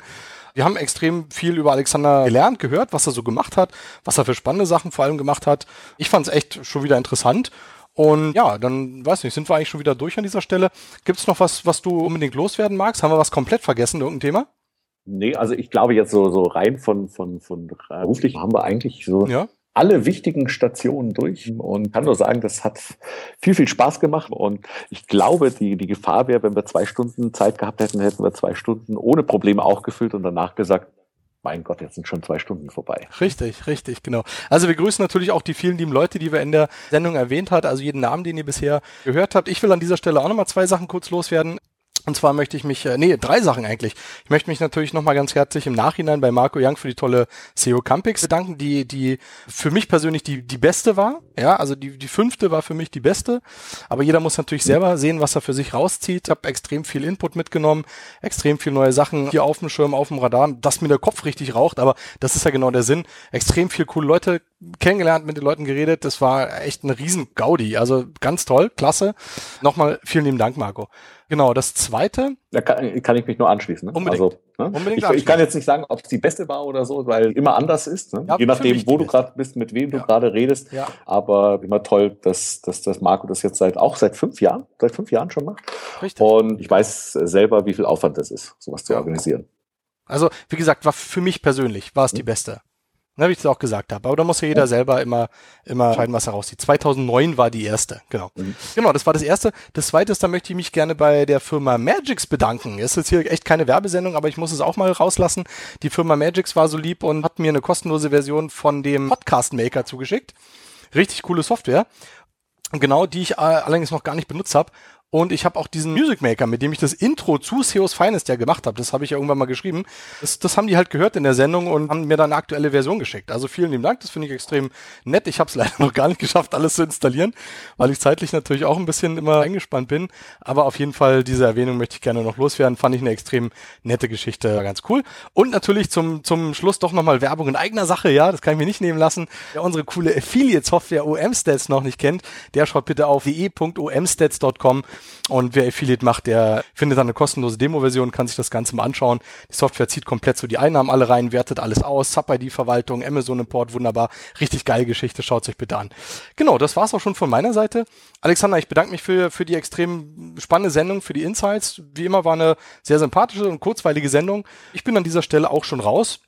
Wir haben extrem viel über Alexander gelernt, gehört, was er so gemacht hat, was er für spannende Sachen vor allem gemacht hat. Ich fand es echt schon wieder interessant. Und ja, dann, weiß nicht, sind wir eigentlich schon wieder durch an dieser Stelle. Gibt es noch was, was du unbedingt loswerden magst? Haben wir was komplett vergessen, irgendein Thema? Nee, also ich glaube jetzt so rein von beruflich haben wir eigentlich so alle wichtigen Stationen durch und kann nur sagen, das hat viel Spaß gemacht und ich glaube, die Gefahr wäre, wenn wir 2 Stunden Zeit gehabt hätten, hätten wir 2 Stunden ohne Probleme auch gefüllt und danach gesagt, mein Gott, jetzt sind schon 2 Stunden vorbei. Richtig, genau. Also wir grüßen natürlich auch die vielen lieben Leute, die wir in der Sendung erwähnt hat, also jeden Namen, den ihr bisher gehört habt. Ich will an dieser Stelle auch nochmal 2 Sachen kurz loswerden. Und zwar möchte ich mich, 3 Sachen eigentlich. Ich möchte mich natürlich nochmal ganz herzlich im Nachhinein bei Marco Young für die tolle SEO Campix bedanken, die für mich persönlich die beste war. Ja, also die 5. war für mich die beste. Aber jeder muss natürlich selber sehen, was er für sich rauszieht. Ich habe extrem viel Input mitgenommen, extrem viel neue Sachen hier auf dem Schirm, auf dem Radar, dass mir der Kopf richtig raucht. Aber das ist ja genau der Sinn. Extrem viel coole Leute kennengelernt, mit den Leuten geredet. Das war echt ein Riesen-Gaudi. Also ganz toll, klasse. Nochmal vielen lieben Dank, Marco. Genau, das Zweite. Da kann ich mich nur anschließen. Ne? Unbedingt. Also, ne? Unbedingt ich kann jetzt nicht sagen, ob es die beste war oder so, weil immer anders ist. Ne? Ja, je nachdem, wo du gerade bist, mit wem du gerade redest. Ja. Aber immer toll, dass Marco das jetzt seit fünf Jahren schon macht. Richtig. Und ich weiß selber, wie viel Aufwand das ist, sowas zu organisieren. Also, wie gesagt, war für mich persönlich, war es die beste. Na, wie ich es auch gesagt habe. Aber da muss ja jeder selber immer entscheiden, was er rauszieht. 2009 war die erste, genau. Mhm. Genau, das war das erste. Das zweite ist, da möchte ich mich gerne bei der Firma Magix bedanken. Es ist hier echt keine Werbesendung, aber ich muss es auch mal rauslassen. Die Firma Magix war so lieb und hat mir eine kostenlose Version von dem Podcast Maker zugeschickt. Richtig coole Software. Genau, die ich allerdings noch gar nicht benutzt habe. Und ich habe auch diesen Music Maker, mit dem ich das Intro zu SEOs Finest ja gemacht habe. Das habe ich ja irgendwann mal geschrieben. Das haben die halt gehört in der Sendung und haben mir da eine aktuelle Version geschickt. Also vielen lieben Dank, das finde ich extrem nett. Ich habe es leider noch gar nicht geschafft, alles zu installieren, weil ich zeitlich natürlich auch ein bisschen immer eingespannt bin. Aber auf jeden Fall, diese Erwähnung möchte ich gerne noch loswerden. Fand ich eine extrem nette Geschichte, war ganz cool. Und natürlich zum Schluss doch nochmal Werbung in eigener Sache. Ja, das kann ich mir nicht nehmen lassen. Wer unsere coole Affiliate-Software OMstats noch nicht kennt, der schaut bitte auf de.omstats.com. Und wer Affiliate macht, der findet dann eine kostenlose Demo-Version, kann sich das Ganze mal anschauen. Die Software zieht komplett so die Einnahmen alle rein, wertet alles aus, Sub-ID-Verwaltung, Amazon-Import, wunderbar. Richtig geile Geschichte, schaut es euch bitte an. Genau, das war's auch schon von meiner Seite. Alexander, ich bedanke mich für die extrem spannende Sendung, für die Insights. Wie immer war eine sehr sympathische und kurzweilige Sendung. Ich bin an dieser Stelle auch schon raus.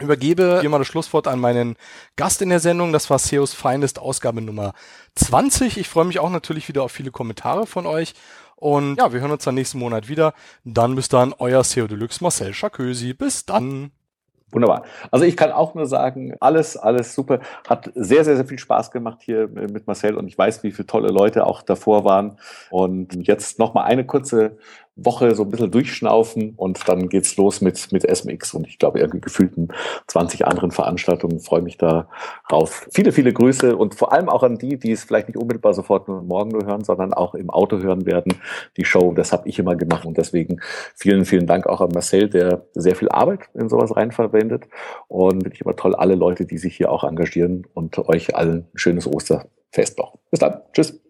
Übergebe hier mal das Schlusswort an meinen Gast in der Sendung. Das war SEOs Finest, Ausgabe Nummer 20. Ich freue mich auch natürlich wieder auf viele Kommentare von euch. Und ja, wir hören uns dann nächsten Monat wieder. Dann bis dann, euer SEO Deluxe Marcel Schakösi. Bis dann. Wunderbar. Also ich kann auch nur sagen, alles super. Hat sehr, sehr, sehr viel Spaß gemacht hier mit Marcel und ich weiß, wie viele tolle Leute auch davor waren. Und jetzt nochmal eine kurze Woche so ein bisschen durchschnaufen und dann geht's los mit SMX und ich glaube irgendwie gefühlten 20 anderen Veranstaltungen. Freue mich da drauf. Viele, viele Grüße und vor allem auch an die es vielleicht nicht unmittelbar sofort morgen nur hören, sondern auch im Auto hören werden. Die Show, das habe ich immer gemacht und deswegen vielen, vielen Dank auch an Marcel, der sehr viel Arbeit in sowas rein verwendet und finde ich immer toll, alle Leute, die sich hier auch engagieren und euch allen ein schönes Osterfest noch. Bis dann. Tschüss.